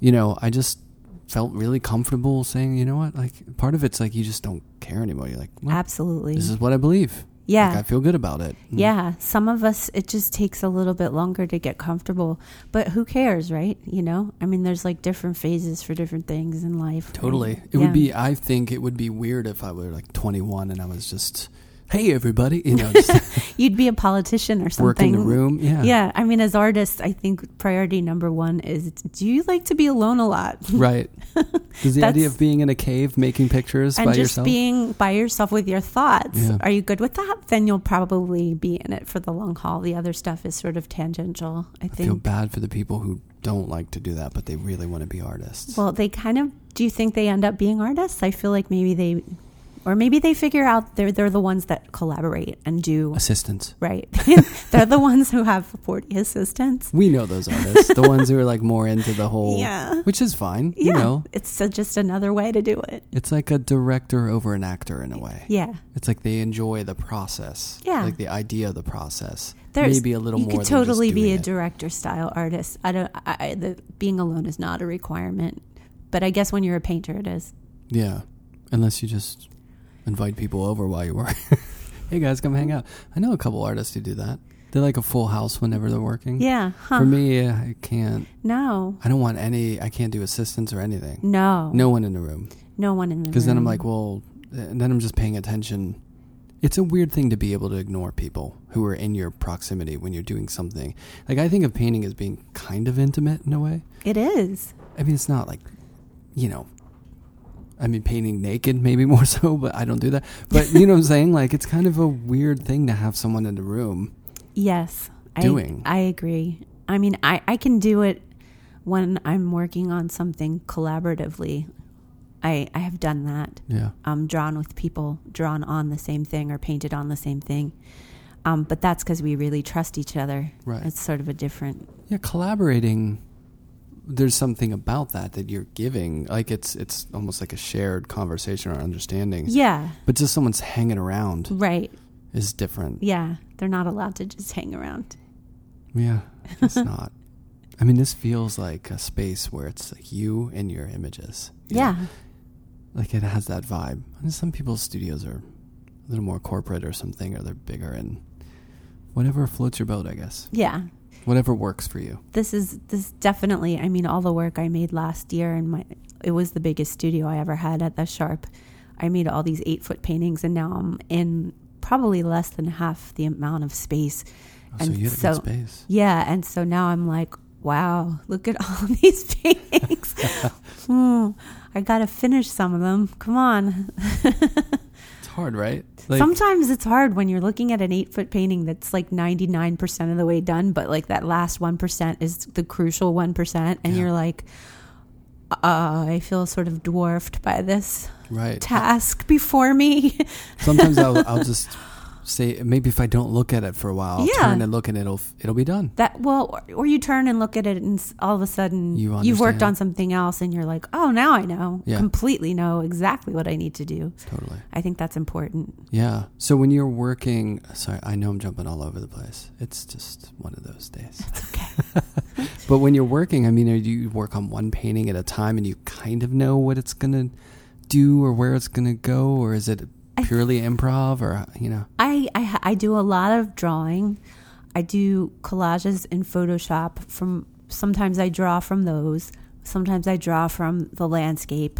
you know, I just felt really comfortable saying, you know what, like part of it's like you just don't care anymore. You're like, well, absolutely. This is what I believe. Yeah. Like, I feel good about it. Mm. Yeah. Some of us, it just takes a little bit longer to get comfortable. But who cares, right? You know? I mean, there's like different phases for different things in life. Totally. Right? It yeah. would be, I think it would be weird if I were like twenty-one and I was just, hey, everybody. You know, just you'd be a politician or something. Work in the room. Yeah. Yeah. I mean, as artists, I think priority number one is, do you like to be alone a lot? Right. Does the idea of being in a cave making pictures by yourself? And just being by yourself with your thoughts. Yeah. Are you good with that? Then you'll probably be in it for the long haul. The other stuff is sort of tangential, I think. I feel bad for the people who don't like to do that, but they really want to be artists. Well, they kind of, do you think they end up being artists? I feel like maybe they... Or maybe they figure out they're they're the ones that collaborate and do... Assistants. Right. They're the ones who have forty assistants. We know those artists. The ones who are like more into the whole... Yeah. Which is fine. Yeah. You know. It's a, just another way to do it. It's like a director over an actor in a way. Yeah. It's like they enjoy the process. Yeah. Like the idea of the process. There's, maybe a little you more You could totally be a director style artist. I don't... I, the, being alone is not a requirement. But I guess when you're a painter, it is. Yeah. Unless you just... invite people over while you work. Hey guys, come hang out. I know a couple artists who do that. They're like a full house whenever they're working. Yeah. Huh. For me, I can't. No. I don't want any, I can't do assistants or anything. No. No one in the room. No one in the room. Because then I'm like, well, and then I'm just paying attention. It's a weird thing to be able to ignore people who are in your proximity when you're doing something. Like I think of painting as being kind of intimate in a way. It is. I mean, it's not like, you know, I mean, painting naked maybe more so, but I don't do that. But you know what I'm saying? Like, it's kind of a weird thing to have someone in the room. Yes. Doing. I, I agree. I mean, I, I can do it when I'm working on something collaboratively. I, I have done that. Yeah. Um, drawn with people, drawn on the same thing or painted on the same thing. Um, but that's because we really trust each other. Right. It's sort of a different... Yeah, collaborating... There's something about that that you're giving. Like it's it's almost like a shared conversation or understanding. Yeah. But just someone's hanging around. Right. Is different. Yeah. They're not allowed to just hang around. Yeah. It's not. I mean, this feels like a space where it's like you and your images. You yeah. know? Like it has that vibe. And some people's studios are a little more corporate or something, or they're bigger and whatever floats your boat, I guess. Yeah. Whatever works for you. This is this definitely, I mean, all the work I made last year, and my it was the biggest studio I ever had at the Sharpe. I made all these eight-foot paintings, and now I'm in probably less than half the amount of space. Oh, and so you have so, space. Yeah, and so now I'm like, wow, look at all these paintings. mm, I got to finish some of them. Come on. Hard, right? Like, sometimes it's hard when you're looking at an eight foot painting that's like ninety-nine percent of the way done, but like that last one percent is the crucial one percent, and yeah. you're like, uh, I feel sort of dwarfed by this right. task I, before me. Sometimes I'll, I'll just say, maybe if I don't look at it for a while, I'll yeah. turn and look and it'll it'll be done. That well, or, or you turn and look at it and all of a sudden you you've worked on something else and you're like, oh, now I know, yeah. completely know exactly what I need to do. Totally. I think that's important. Yeah. So when you're working, sorry, I know I'm jumping all over the place. It's just one of those days. It's okay. But when you're working, I mean, do you work on one painting at a time and you kind of know what it's going to do or where it's going to go, or is it purely improv? Or you know, I, I I do a lot of drawing. I do collages in Photoshop. From sometimes I draw from those. Sometimes I draw from the landscape.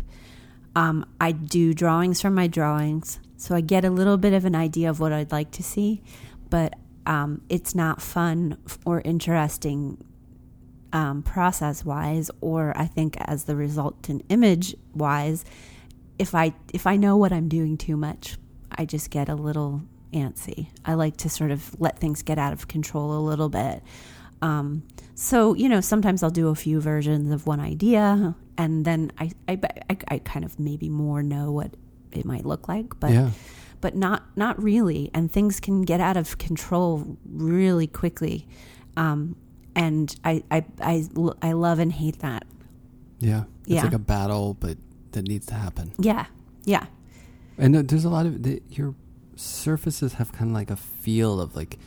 Um, I do drawings from my drawings, so I get a little bit of an idea of what I'd like to see. But um, it's not fun or interesting um, process wise, or I think as the result in image wise. if I if I know what I'm doing too much, I just get a little antsy. I like to sort of let things get out of control a little bit. Um, so, you know, sometimes I'll do a few versions of one idea, and then I I, I, I kind of maybe more know what it might look like, but yeah. but not not really. And things can get out of control really quickly. Um, and I, I, I, I love and hate that. Yeah. It's yeah. like a battle, but that needs to happen. Yeah. Yeah. And there's a lot of the, your surfaces have kind of like a feel of like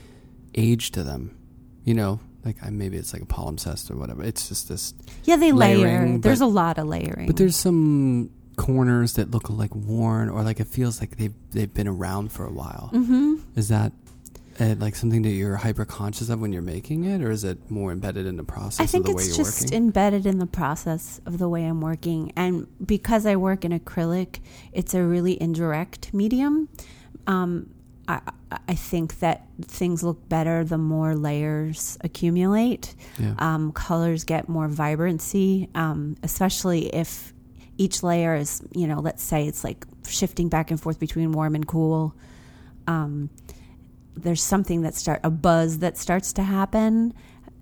age to them, you know, like I, maybe it's like a palimpsest or whatever. It's just this. Yeah. They layering, layer. There's but, a lot of layering, but there's some corners that look like worn or like, it feels like they've, they've been around for a while. Mm-hmm. Is that uh, like something that you're hyper conscious of when you're making it, or is it more embedded in the process? I think of the it's way you're just working? Embedded in the process of the way I'm working. And because I work in acrylic, it's a really indirect medium. Um, I, I think that things look better the more layers accumulate. Yeah. Um, colors get more vibrancy, um, especially if each layer is, you know, let's say it's like shifting back and forth between warm and cool. Um, there's something that start a buzz that starts to happen,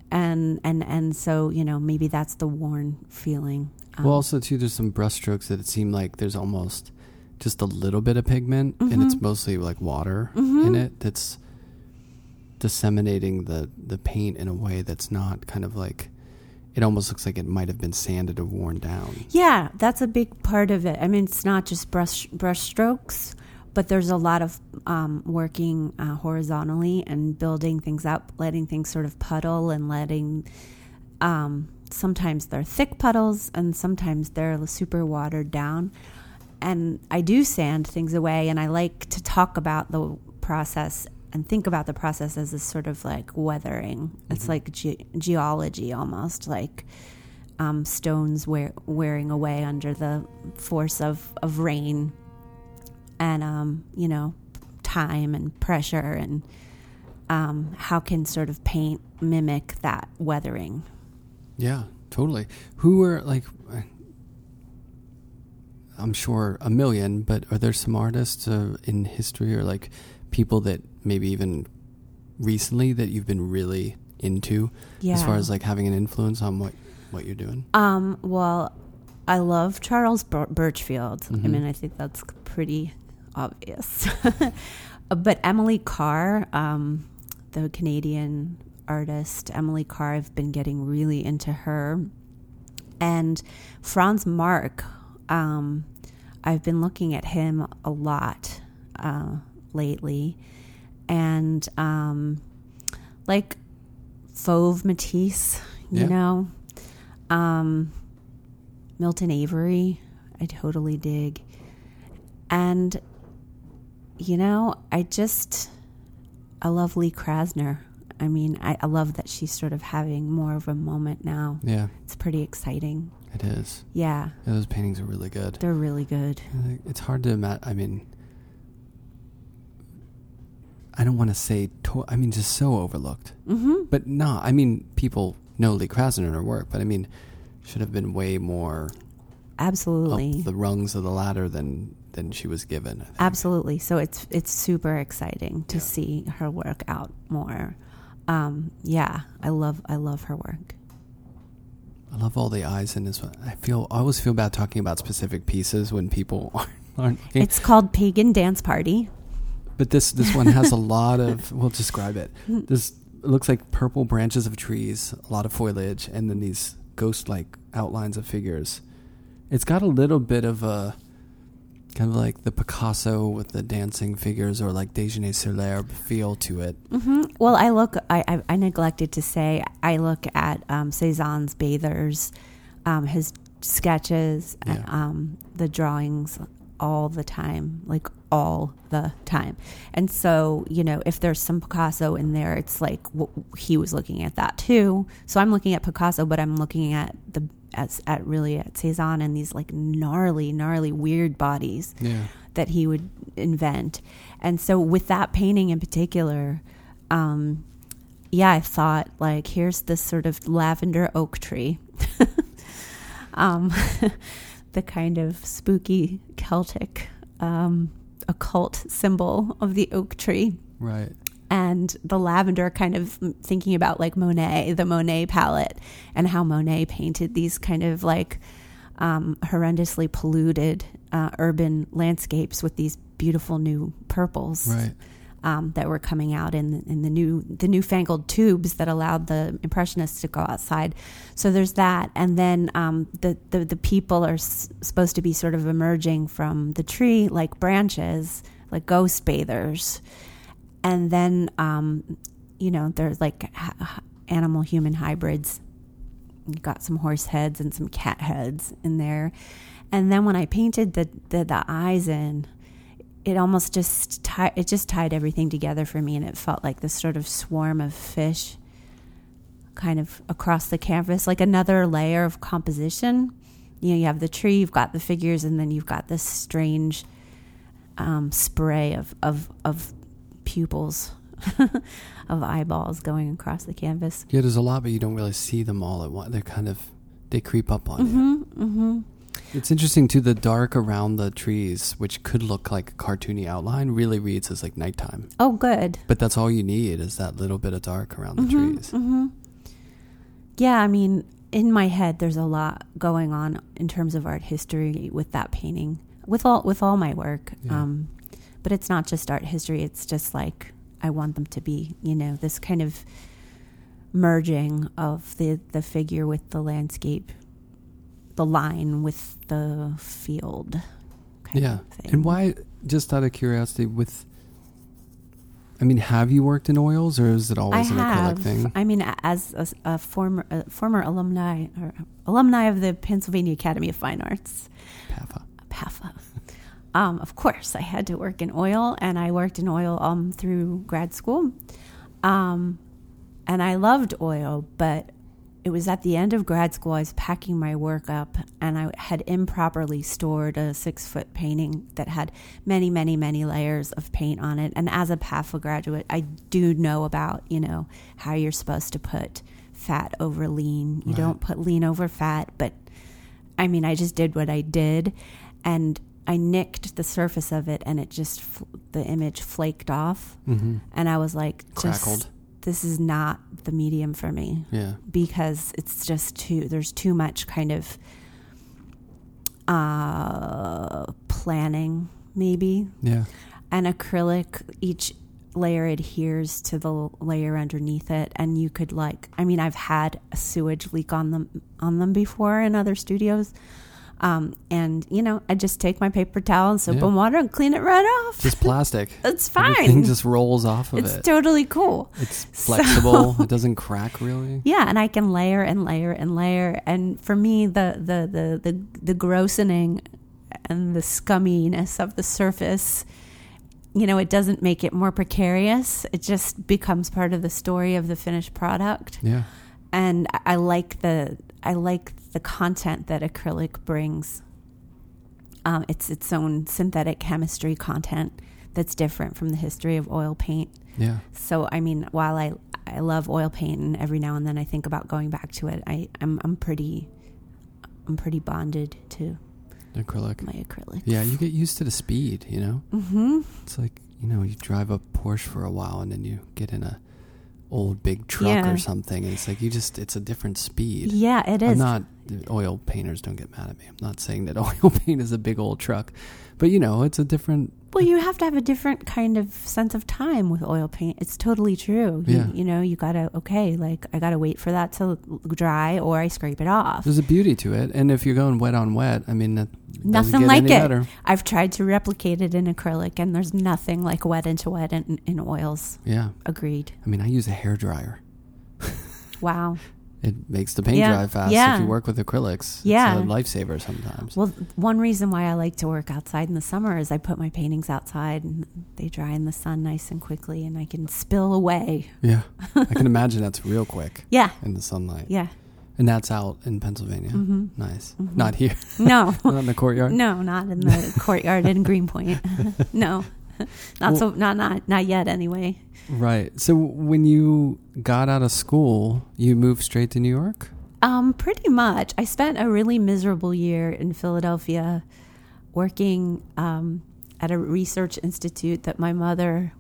and and and so you know maybe that's the worn feeling. Um, well, also too, there's some brushstrokes that it seemed like there's almost just a little bit of pigment, mm-hmm. and it's mostly like water mm-hmm. in it that's disseminating the, the paint in a way that's not kind of like, it almost looks like it might have been sanded or worn down. Yeah, that's a big part of it. I mean, it's not just brush brush strokes, but there's a lot of um, working uh, horizontally and building things up, letting things sort of puddle and letting... Um, sometimes they're thick puddles and sometimes they're super watered down. And I do sand things away, and I like to talk about the process and think about the process as a sort of like weathering. Mm-hmm. It's like ge- geology almost, like um, stones wear- wearing away under the force of, of rain and, um, you know, time and pressure, and um, how can sort of paint mimic that weathering? Yeah, totally. Who were like... I'm sure a million, but are there some artists uh, in history or like people that maybe even recently that you've been really into yeah. as far as like having an influence on what, what you're doing? Um, well, I love Charles Bur- Birchfield. Mm-hmm. I mean, I think that's pretty obvious. But Emily Carr, um, the Canadian artist, Emily Carr, I've been getting really into her. And Franz Marc, Um, I've been looking at him a lot uh, lately, and um, like Fauve Matisse, you yeah. know, um, Milton Avery, I totally dig. And, you know, I just, I love Lee Krasner. I mean, I, I love that she's sort of having more of a moment now. Yeah. It's pretty exciting. It is. Yeah. yeah. Those paintings are really good. They're really good. It's hard to imagine. I mean, I don't want to say, to- I mean, just so overlooked. Mm-hmm. But nah, I mean, people know Lee Krasner and her work, but I mean, should have been way more. Absolutely. Up the rungs of the ladder than, than she was given. I think. Absolutely. So it's, it's super exciting to yeah. see her work out more. Um, yeah, I love, I love her work. I love all the eyes in this one. I feel I always feel bad talking about specific pieces when people aren't, aren't looking. It's called Pagan Dance Party. But this, this one has a lot of, we'll describe it. This it looks like purple branches of trees, a lot of foliage, and then these ghost-like outlines of figures. It's got a little bit of a, kind of like the Picasso with the dancing figures or like Déjeuner sur l'herbe feel to it. Mm-hmm. Well, I look, I, I, I neglected to say, I look at um, Cézanne's bathers, um, his sketches, yeah. and, um, the drawings all the time, like all the time. And so, you know, if there's some Picasso in there, it's like w- he was looking at that too. So I'm looking at Picasso, but I'm looking at the At, at really at Cézanne and these like gnarly, gnarly weird bodies yeah. that he would invent. And so with that painting in particular, um, yeah, I thought like, here's this sort of lavender oak tree. um, the kind of spooky Celtic um, occult symbol of the oak tree. Right. And the lavender, kind of thinking about like Monet, the Monet palette, and how Monet painted these kind of like um, horrendously polluted uh, urban landscapes with these beautiful new purples, right. um, that were coming out in in the new the newfangled tubes that allowed the Impressionists to go outside. So there's that, and then um, the, the the people are s- supposed to be sort of emerging from the tree like branches, like ghost bathers. And then, um, you know, there's like ha- animal-human hybrids. You've got some horse heads and some cat heads in there. And then when I painted the the, the eyes in, it almost just tie- it just tied everything together for me, and it felt like this sort of swarm of fish, kind of across the canvas, like another layer of composition. You know, you have the tree, you've got the figures, and then you've got this strange um, spray of of of. pupils of eyeballs going across the canvas. Yeah, there's a lot, but you don't really see them all at once. They're kind of, they creep up on mm-hmm, you. Mm-hmm. It's interesting too, the dark around the trees, which could look like a cartoony outline, really reads as like nighttime. Oh, good. But that's all you need, is that little bit of dark around mm-hmm, the trees. Mm-hmm. Yeah, I mean, in my head, there's a lot going on in terms of art history with that painting, with all with all my work. Yeah. Um But it's not just art history. It's just like I want them to be, you know, this kind of merging of the, the figure with the landscape, the line with the field kind yeah. of thing. And why, just out of curiosity, with, I mean, have you worked in oils, or is it always I an have. acrylic thing? I mean, as a, a former a former alumni, or alumni of the Pennsylvania Academy of Fine Arts. PAFA. PAFA. Um, of course, I had to work in oil, and I worked in oil um, through grad school. Um, and I loved oil, but it was at the end of grad school, I was packing my work up, and I had improperly stored a six-foot painting that had many, many, many layers of paint on it. And as a PAFA graduate, I do know about, you know, how you're supposed to put fat over lean. You Right. don't put lean over fat, but, I mean, I just did what I did, and I nicked the surface of it, and it just fl- the image flaked off, mm-hmm. and I was like, just, crackled. This is not the medium for me. Yeah, because it's just too. There's too much kind of uh, planning, maybe. Yeah, and acrylic, each layer adheres to the layer underneath it, and you could like. I mean, I've had a sewage leak on them on them before in other studios. Um, and, you know, I just take my paper towel and soap yeah. and water and clean it right off. Just plastic. It's fine. Everything just rolls off of it's it. It's totally cool. It's flexible. So, it doesn't crack really. Yeah, and I can layer and layer and layer. And for me, the the, the, the, the grossening and the scumminess of the surface, you know, it doesn't make it more precarious. It just becomes part of the story of the finished product. Yeah. And I like the... I like the content that acrylic brings. Um, it's its own synthetic chemistry content that's different from the history of oil paint. Yeah. So, I mean, while I, I love oil paint, and every now and then I think about going back to it, I, I'm I'm pretty I'm pretty bonded to acrylic. My acrylic. Yeah, you get used to the speed, you know? Mm-hmm. It's like, you know, you drive a Porsche for a while, and then you get in a old big truck yeah. or something, and it's like you just it's a different speed. Yeah, it is. I'm not oil painters don't get mad at me. I'm not saying that oil paint is a big old truck, but you know, it's a different well you have to have a different kind of sense of time with oil paint. It's totally true. Yeah. You, you know, you gotta okay like I gotta wait for that to dry, or I scrape it off. There's a beauty to it, and if you're going wet on wet, I mean that nothing like it better. I've tried to replicate it in acrylic, and there's nothing like wet into wet in, in oils. Yeah, agreed. I mean, I use a hairdryer. Wow. It makes the paint yeah. dry fast yeah. if you work with acrylics. Yeah. It's a lifesaver sometimes. Well, one reason why I like to work outside in the summer is I put my paintings outside, and they dry in the sun nice and quickly, and I can spill away. Yeah. I can imagine that's real quick. Yeah. In the sunlight. Yeah. And that's out in Pennsylvania. Mm-hmm. Nice. Mm-hmm. Not here. No. Not in the courtyard? No, not in the courtyard in Greenpoint. No. Not well, so not, not not yet anyway. Right. So when you got out of school, you moved straight to New York? Um, pretty much. I spent a really miserable year in Philadelphia working um, at a research institute that my mother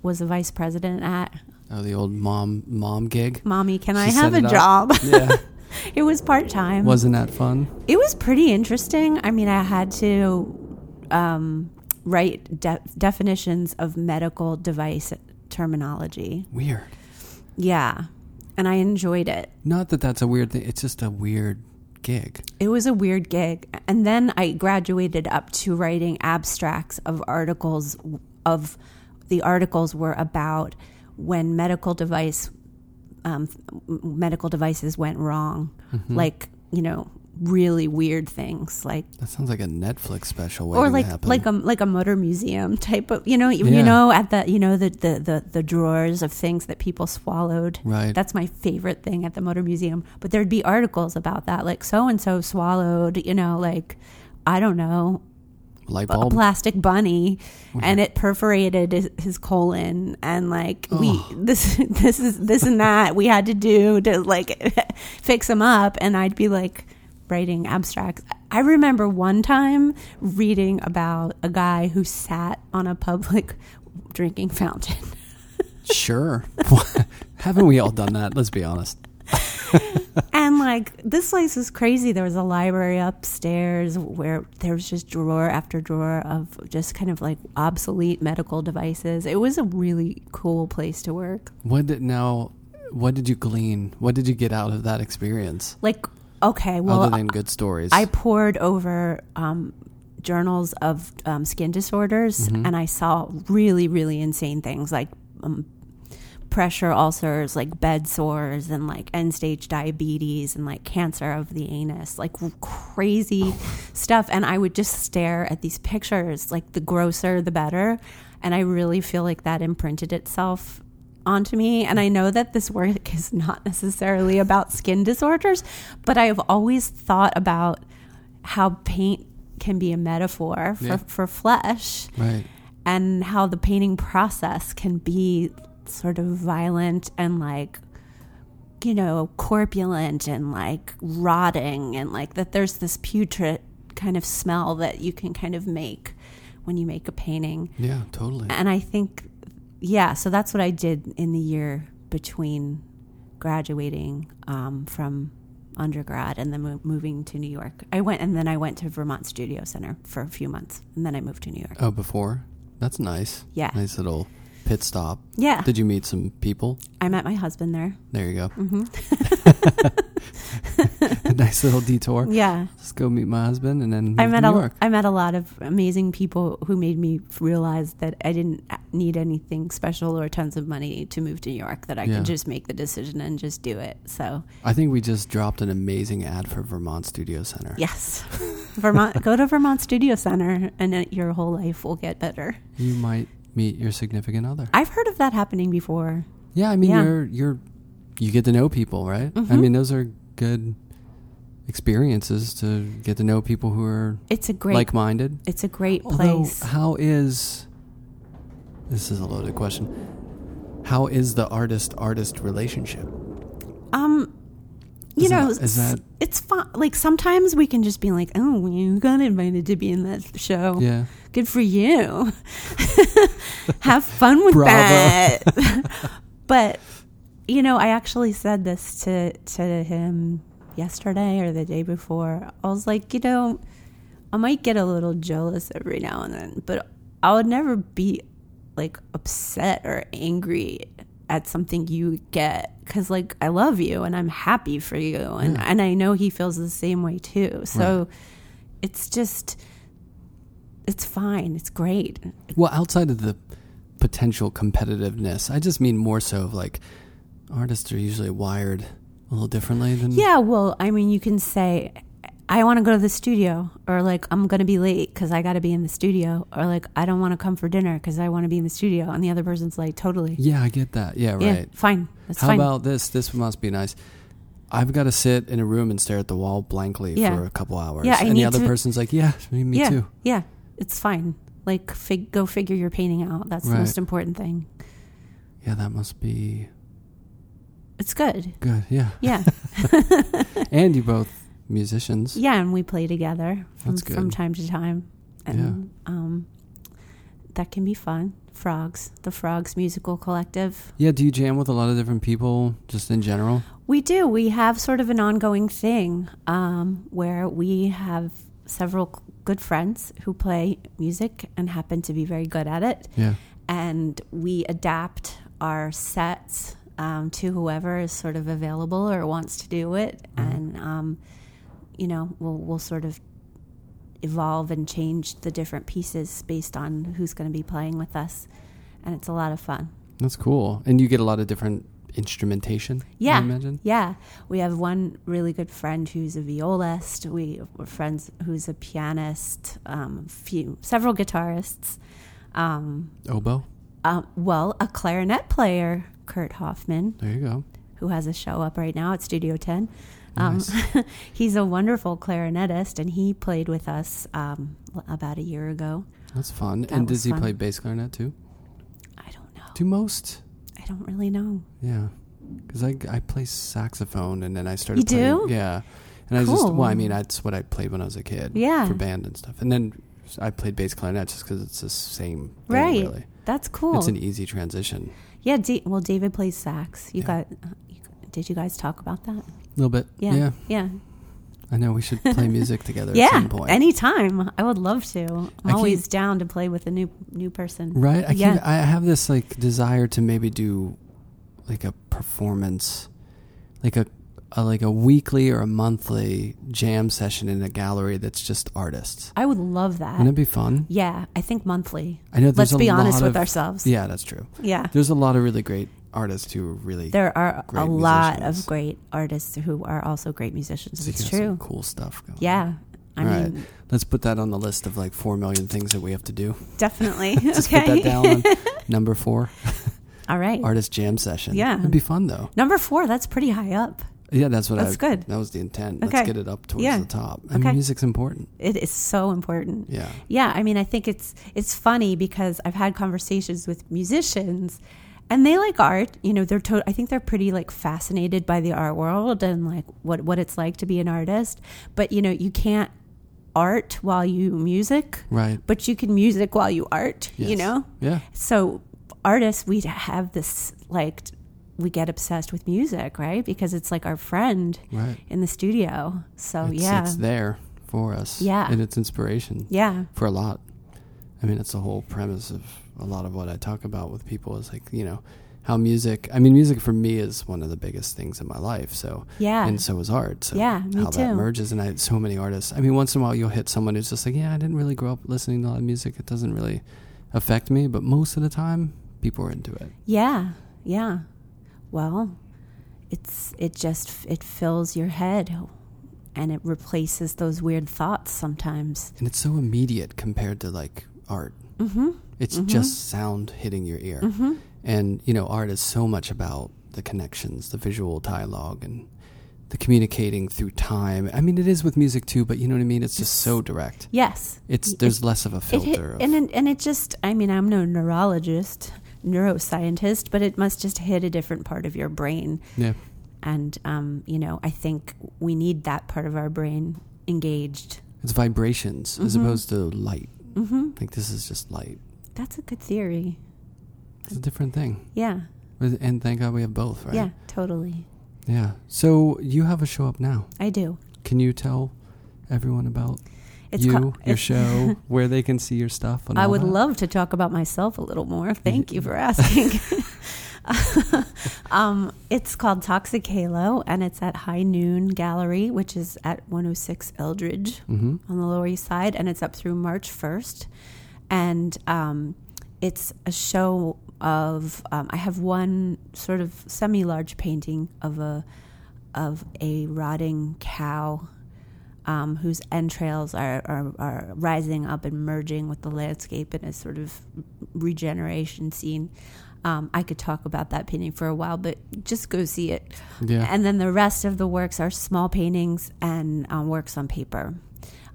was a vice president at. Oh, the old mom mom gig? Mommy, can she I have a job? Yeah. It was part-time. Wasn't that fun? It was pretty interesting. I mean, I had to um, write de- definitions of medical device terminology. Weird. Yeah, and I enjoyed it. Not that that's a weird thing. It's just a weird gig. It was a weird gig. And then I graduated up to writing abstracts of articles. Of the articles were about when medical device Um, medical devices went wrong, mm-hmm. like, you know, really weird things. Like that sounds like a Netflix special, or like like a like a motor museum type of, you know, yeah. you know at the you know the, the the the drawers of things that people swallowed. Right, that's my favorite thing at the motor museum. But there'd be articles about that, like so and so swallowed, you know, like I don't know, light bulb, a plastic bunny, okay. and it perforated his, his colon, and like oh. we this this is this and that we had to do to like fix him up, and I'd be like writing abstracts. I remember one time reading about a guy who sat on a public drinking fountain. Sure. Haven't we all done that? Let's be honest. And like, this place was crazy. There was a library upstairs where there was just drawer after drawer of just kind of like obsolete medical devices. It was a really cool place to work. What did now? What did you glean? What did you get out of that experience? Like, okay, well, other than good stories, I pored over um, journals of um, skin disorders, mm-hmm. and I saw really, really insane things like. Um, pressure ulcers, like bed sores, and like end stage diabetes, and like cancer of the anus, like crazy stuff. And I would just stare at these pictures, like the grosser the better. And I really feel like that imprinted itself onto me. And I know that this work is not necessarily about skin disorders, but I've always thought about how paint can be a metaphor for, yeah. for flesh, right. and how the painting process can be sort of violent and like, you know, corpulent and like rotting, and like that there's this putrid kind of smell that you can kind of make when you make a painting. Yeah, totally. And I think, yeah, so that's what I did in the year between graduating um, from undergrad and then mo- moving to New York. I went and then I went to Vermont Studio Center for a few months, and then I moved to New York. Oh, before? That's nice. Yeah. Nice little pit stop. Yeah. Did you meet some people? I met my husband there. There you go. Mm-hmm. A nice little detour. Yeah. Let's go meet my husband, and then I met to New a, York. I met a lot of amazing people who made me realize that I didn't need anything special or tons of money to move to New York, that I yeah. could just make the decision and just do it. So I think we just dropped an amazing ad for Vermont Studio Center. Yes. Vermont. Go to Vermont Studio Center and your whole life will get better. You might meet your significant other. I've heard of that happening before. Yeah, I mean, yeah. you're you're you get to know people, right? Mm-hmm. I mean, those are good experiences to get to know people who are it's a great, like-minded. It's a great place. Although, how is this is a loaded question. How is the artist-artist relationship? Um, you is know, that, is that it's fun. Like sometimes we can just be like, "Oh, you got invited to be in that show. Yeah, good for you." Have fun with Bravo. That. But, you know, I actually said this to, to him yesterday or the day before. I was like, you know, I might get a little jealous every now and then, but I would never be, like, upset or angry at something you get. Because, like, I love you and I'm happy for you. And, yeah. and I know he feels the same way, too. So right. it's just... It's fine. It's great. Well, outside of the potential competitiveness, I just mean more so of like artists are usually wired a little differently than. Yeah. Well, I mean, you can say, I want to go to the studio, or like, I'm going to be late because I got to be in the studio, or like, I don't want to come for dinner because I want to be in the studio. And the other person's like, totally. Yeah, I get that. Yeah, right. Yeah, fine. That's How fine. About this? This must be nice. I've got to sit in a room and stare at the wall blankly yeah. for a couple hours. Yeah, I and the other to... person's like, yeah, me yeah, too. Yeah. It's fine. Like, fig- go figure your painting out. That's right. The most important thing. Yeah, that must be It's good. Good, yeah. Yeah. And you both musicians. Yeah, and we play together from, That's good. from time to time. And yeah. um, that can be fun. Frogs, the Frogs Musical Collective. Yeah, do you jam with a lot of different people just in general? We do. We have sort of an ongoing thing um, where we have several good friends who play music and happen to be very good at it. Yeah. And we adapt our sets um, to whoever is sort of available or wants to do it. Mm-hmm. And, um, you know, we'll, we'll sort of evolve and change the different pieces based on who's going to be playing with us. And it's a lot of fun. That's cool. And you get a lot of different instrumentation, yeah, I imagine? Yeah. We have one really good friend who's a violist. We have friends who's a pianist, um, few, several guitarists. Um, Oboe? Uh, well, a clarinet player, Kurt Hoffman. There you go. Who has a show up right now at Studio ten. Um, nice. He's a wonderful clarinetist, and he played with us um, about a year ago. That's fun. That and does he fun. play bass clarinet too? I don't know. Do most? I don't really know. Yeah, because I, I play saxophone, and then I started. You playing, do? Yeah, and cool. I just well, I mean, that's what I played when I was a kid. Yeah, for band and stuff, and then I played bass clarinet just because it's the same thing, right? Really. That's cool. It's an easy transition. Yeah. D- well, David plays sax. You yeah. got. You, did you guys talk about that? A little bit. Yeah. Yeah. yeah. I know we should play music together yeah, at some point. Yeah, anytime. I would love to. I'm I always down to play with a new new person. Right? I yeah. I have this like desire to maybe do like a performance, like a, a like a weekly or a monthly jam session in a gallery that's just artists. I would love that. Wouldn't it be fun? Yeah, I think monthly. I know. Let's be honest with of, ourselves. Yeah, that's true. Yeah. There's a lot of really great artists who are really there are great a musicians. lot of great artists who are also great musicians. So it's true. Some cool stuff going yeah, on. I All mean, right. Let's put that on the list of like four million things that we have to do. Definitely. Just okay. put that down. On number four. All right. Artist jam session. Yeah, it'd be fun though. Number four. That's pretty high up. Yeah, that's what. That's I, good. That was the intent. Okay. Let's get it up towards yeah. the top. I mean, okay. music's important. It is so important. Yeah. Yeah. I mean, I think it's it's funny because I've had conversations with musicians. And they like art, you know, they're, to- I think they're pretty like fascinated by the art world and like what, what it's like to be an artist. But, you know, you can't art while you music, right? But you can music while you art, yes. you know? Yeah. So artists, we have this like, we get obsessed with music, right? Because it's like our friend right. in the studio. So it's, yeah. It's there for us. Yeah. And it's inspiration. Yeah. For a lot. I mean, it's the whole premise of a lot of what I talk about with people is like, you know, how music, I mean, music for me is one of the biggest things in my life. So, yeah. And so is art. So yeah, me how too. that merges. And I had so many artists. I mean, once in a while you'll hit someone who's just like, yeah, I didn't really grow up listening to a lot of music. It doesn't really affect me. But most of the time people are into it. Yeah. Yeah. Well, it's, it just, it fills your head. And it replaces those weird thoughts sometimes. And it's so immediate compared to like art. Mm-hmm. It's mm-hmm. just sound hitting your ear. Mm-hmm. And, you know, art is so much about the connections, the visual dialogue, and the communicating through time. I mean, it is with music, too, but you know what I mean? It's just so direct. Yes. It's There's it, less of a filter. It hit, of, and, and it just, I mean, I'm no neurologist, neuroscientist, but it must just hit a different part of your brain. Yeah. And, um, you know, I think we need that part of our brain engaged. It's vibrations mm-hmm. as opposed to light. Mm-hmm. Like, this is just light. That's a good theory. It's a different thing. Yeah. And thank God we have both, right? Yeah, totally. Yeah. So you have a show up now. I do. Can you tell everyone about it's you, co- your show, where they can see your stuff? And I all would that? love to talk about myself a little more. Thank you for asking. um, it's called Toxic Halo, and it's at High Noon Gallery, which is at one oh six Eldridge mm-hmm. on the Lower East Side, and it's up through March first. And um, it's a show of, um, I have one sort of semi-large painting of a of a rotting cow um, whose entrails are, are, are rising up and merging with the landscape in a sort of regeneration scene. Um, I could talk about that painting for a while, but just go see it. Yeah. And then the rest of the works are small paintings and um, works on paper.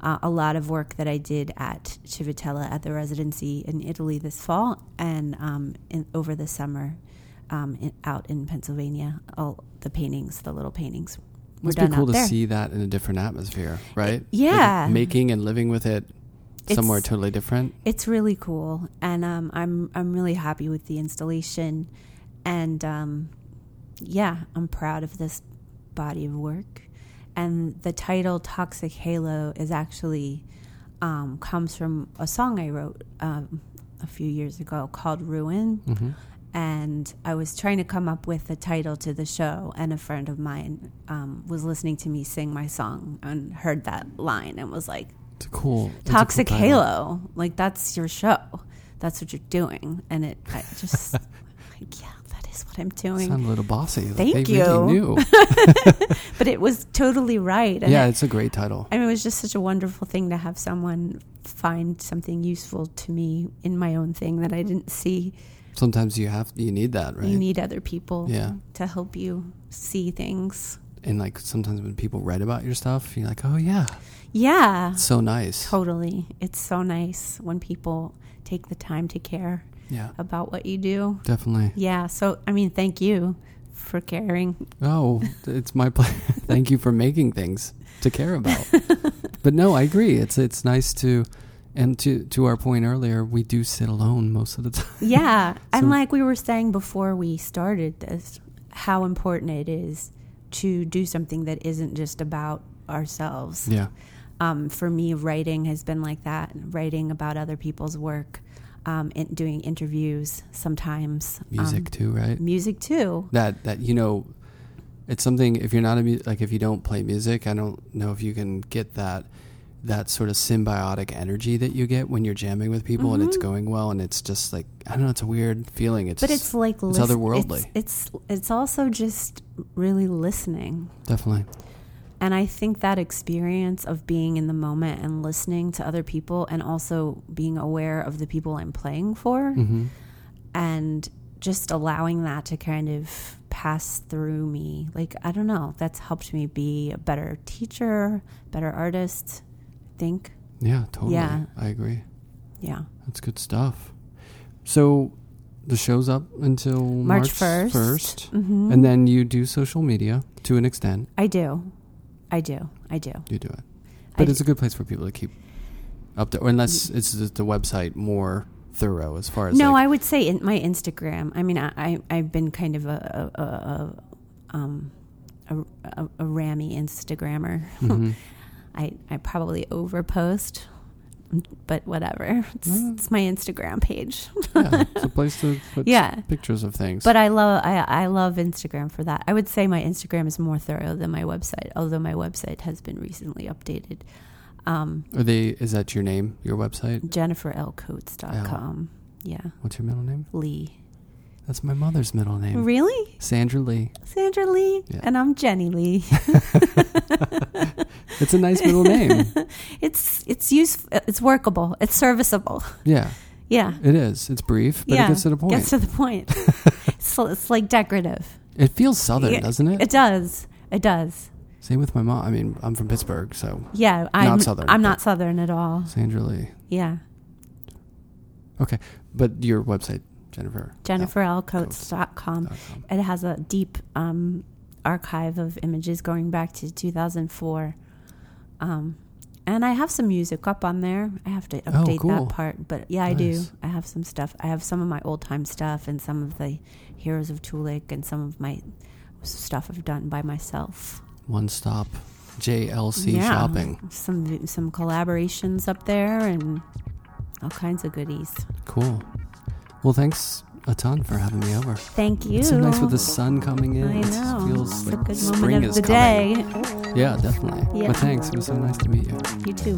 Uh, a lot of work that I did at Civitella at the residency in Italy this fall and um, in, over the summer um, in, out in Pennsylvania. All the paintings, the little paintings, were done out there. It's cool to see that in a different atmosphere, right? It, yeah, like making and living with it somewhere it's, totally different. It's really cool, and um, I'm I'm really happy with the installation, and um, yeah, I'm proud of this body of work. And the title "Toxic Halo" is actually um, comes from a song I wrote um, a few years ago called "Ruin," mm-hmm. and I was trying to come up with a title to the show. And a friend of mine um, was listening to me sing my song and heard that line and was like, "It's cool, Toxic cool Halo! Like that's your show. That's what you're doing." And it I just like, yeah. Is what I'm doing. Sound a little bossy. Thank like they you. Really knew. But it was totally right. And yeah, it's a great title. I mean, it was just such a wonderful thing to have someone find something useful to me in my own thing that I didn't see. Sometimes you have you need that, right? You need other people yeah. to help you see things. And like sometimes when people write about your stuff, you're like, oh yeah, yeah, it's so nice. Totally, it's so nice when people take the time to care. Yeah. About what you do. Definitely. Yeah. So, I mean, thank you for caring. Oh, it's my pleasure. Thank you for making things to care about. But no, I agree. It's it's nice to, and to, to our point earlier, we do sit alone most of the time. Yeah. So, and like we were saying before we started this, how important it is to do something that isn't just about ourselves. Yeah. Um, for me, writing has been like that. Writing about other people's work. Um, and doing interviews sometimes. Music um, too, right? Music too. That, that you know, it's something, if you're not, a mu- like if you don't play music, I don't know if you can get that, that sort of symbiotic energy that you get when you're jamming with people mm-hmm. and it's going well and it's just like, I don't know, it's a weird feeling. It's But it's like, it's list- otherworldly. It's, it's, it's also just really listening. Definitely. And I think that experience of being in the moment and listening to other people and also being aware of the people I'm playing for mm-hmm. and just allowing that to kind of pass through me. Like, I don't know, that's helped me be a better teacher, better artist, I think. Yeah, totally. Yeah. I agree. Yeah. That's good stuff. So the show's up until March first. March first. Mm-hmm. And then you do social media to an extent. I do. I do. I do. You do it. But I it's do. a good place for people to keep up there, unless it's the website more thorough as far as... No, like I would say in my Instagram. I mean, I, I, I've been kind of a a, a, um, a, a, a rammy Instagrammer. Mm-hmm. I, I probably overpost, but whatever. It's, yeah. it's my Instagram page. Yeah, it's a place to put yeah. pictures of things. But I love I, I love Instagram for that. I would say my Instagram is more thorough than my website, although my website has been recently updated. Um, Are they? Is that your name, your website? Jennifer L Coates dot com. Yeah. What's your middle name? Lee. That's my mother's middle name. Really? Sandra Lee. Sandra Lee. Yeah. And I'm Jenny Lee. It's a nice middle name. It's it's useful. It's workable. It's serviceable. Yeah. Yeah. It is. It's brief, but yeah. it gets to the point. Gets to the point. So it's like decorative. It feels Southern, yeah, doesn't it? It does. It does. Same with my mom. I mean, I'm from Pittsburgh, so yeah, I'm not Southern. I'm not Southern at all. Sandra Lee. Yeah. Okay, but your website. Jennifer. Jennifer L Coates dot com. It has a deep um, archive of images going back to two thousand four. Um, and I have some music up on there. I have to update oh, cool. that part. But yeah, nice. I do. I have some stuff. I have some of my old time stuff and some of the Heroes of Toolik and some of my stuff I've done by myself. One stop J L C yeah. shopping. Some some collaborations up there and all kinds of goodies. Cool. Well, thanks a ton for having me over. Thank you. It's so nice with the sun coming in. I know. It feels it's like a good spring moment of is the coming. Day. Yeah, definitely. Yeah. But thanks. It was so nice to meet you. You too.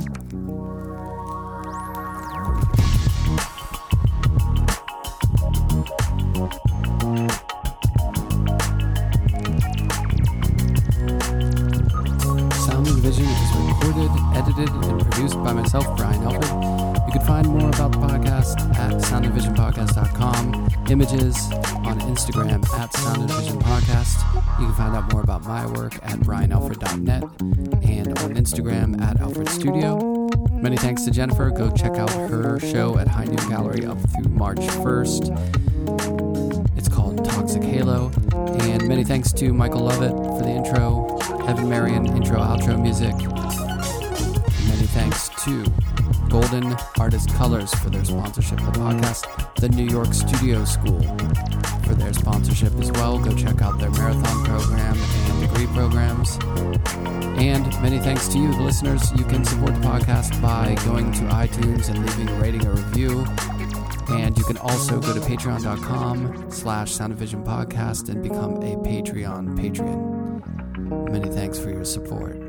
Sound and Vision is recorded, edited, and produced by myself, Brian Alfred. You can find more about the podcast at sound and vision podcast dot com, images on Instagram at sound and vision podcast. You can find out more about my work at brian alfred dot net and on Instagram at Alfred Studio. Many thanks to Jennifer. Go check out her show at High Noon Gallery up through March first. It's called Toxic Halo. And many thanks to Michael Lovett for the intro, Evan Marion, intro, outro music. And many thanks to Golden Artist Colors for their sponsorship of the podcast, the New York Studio School for their sponsorship as well. Go check out their marathon program and degree programs. And many thanks to you, the listeners. You can support the podcast by going to iTunes and leaving a rating or review. And you can also go to patreon.com slash soundofvisionpodcast and become a Patreon patron. Many thanks for your support.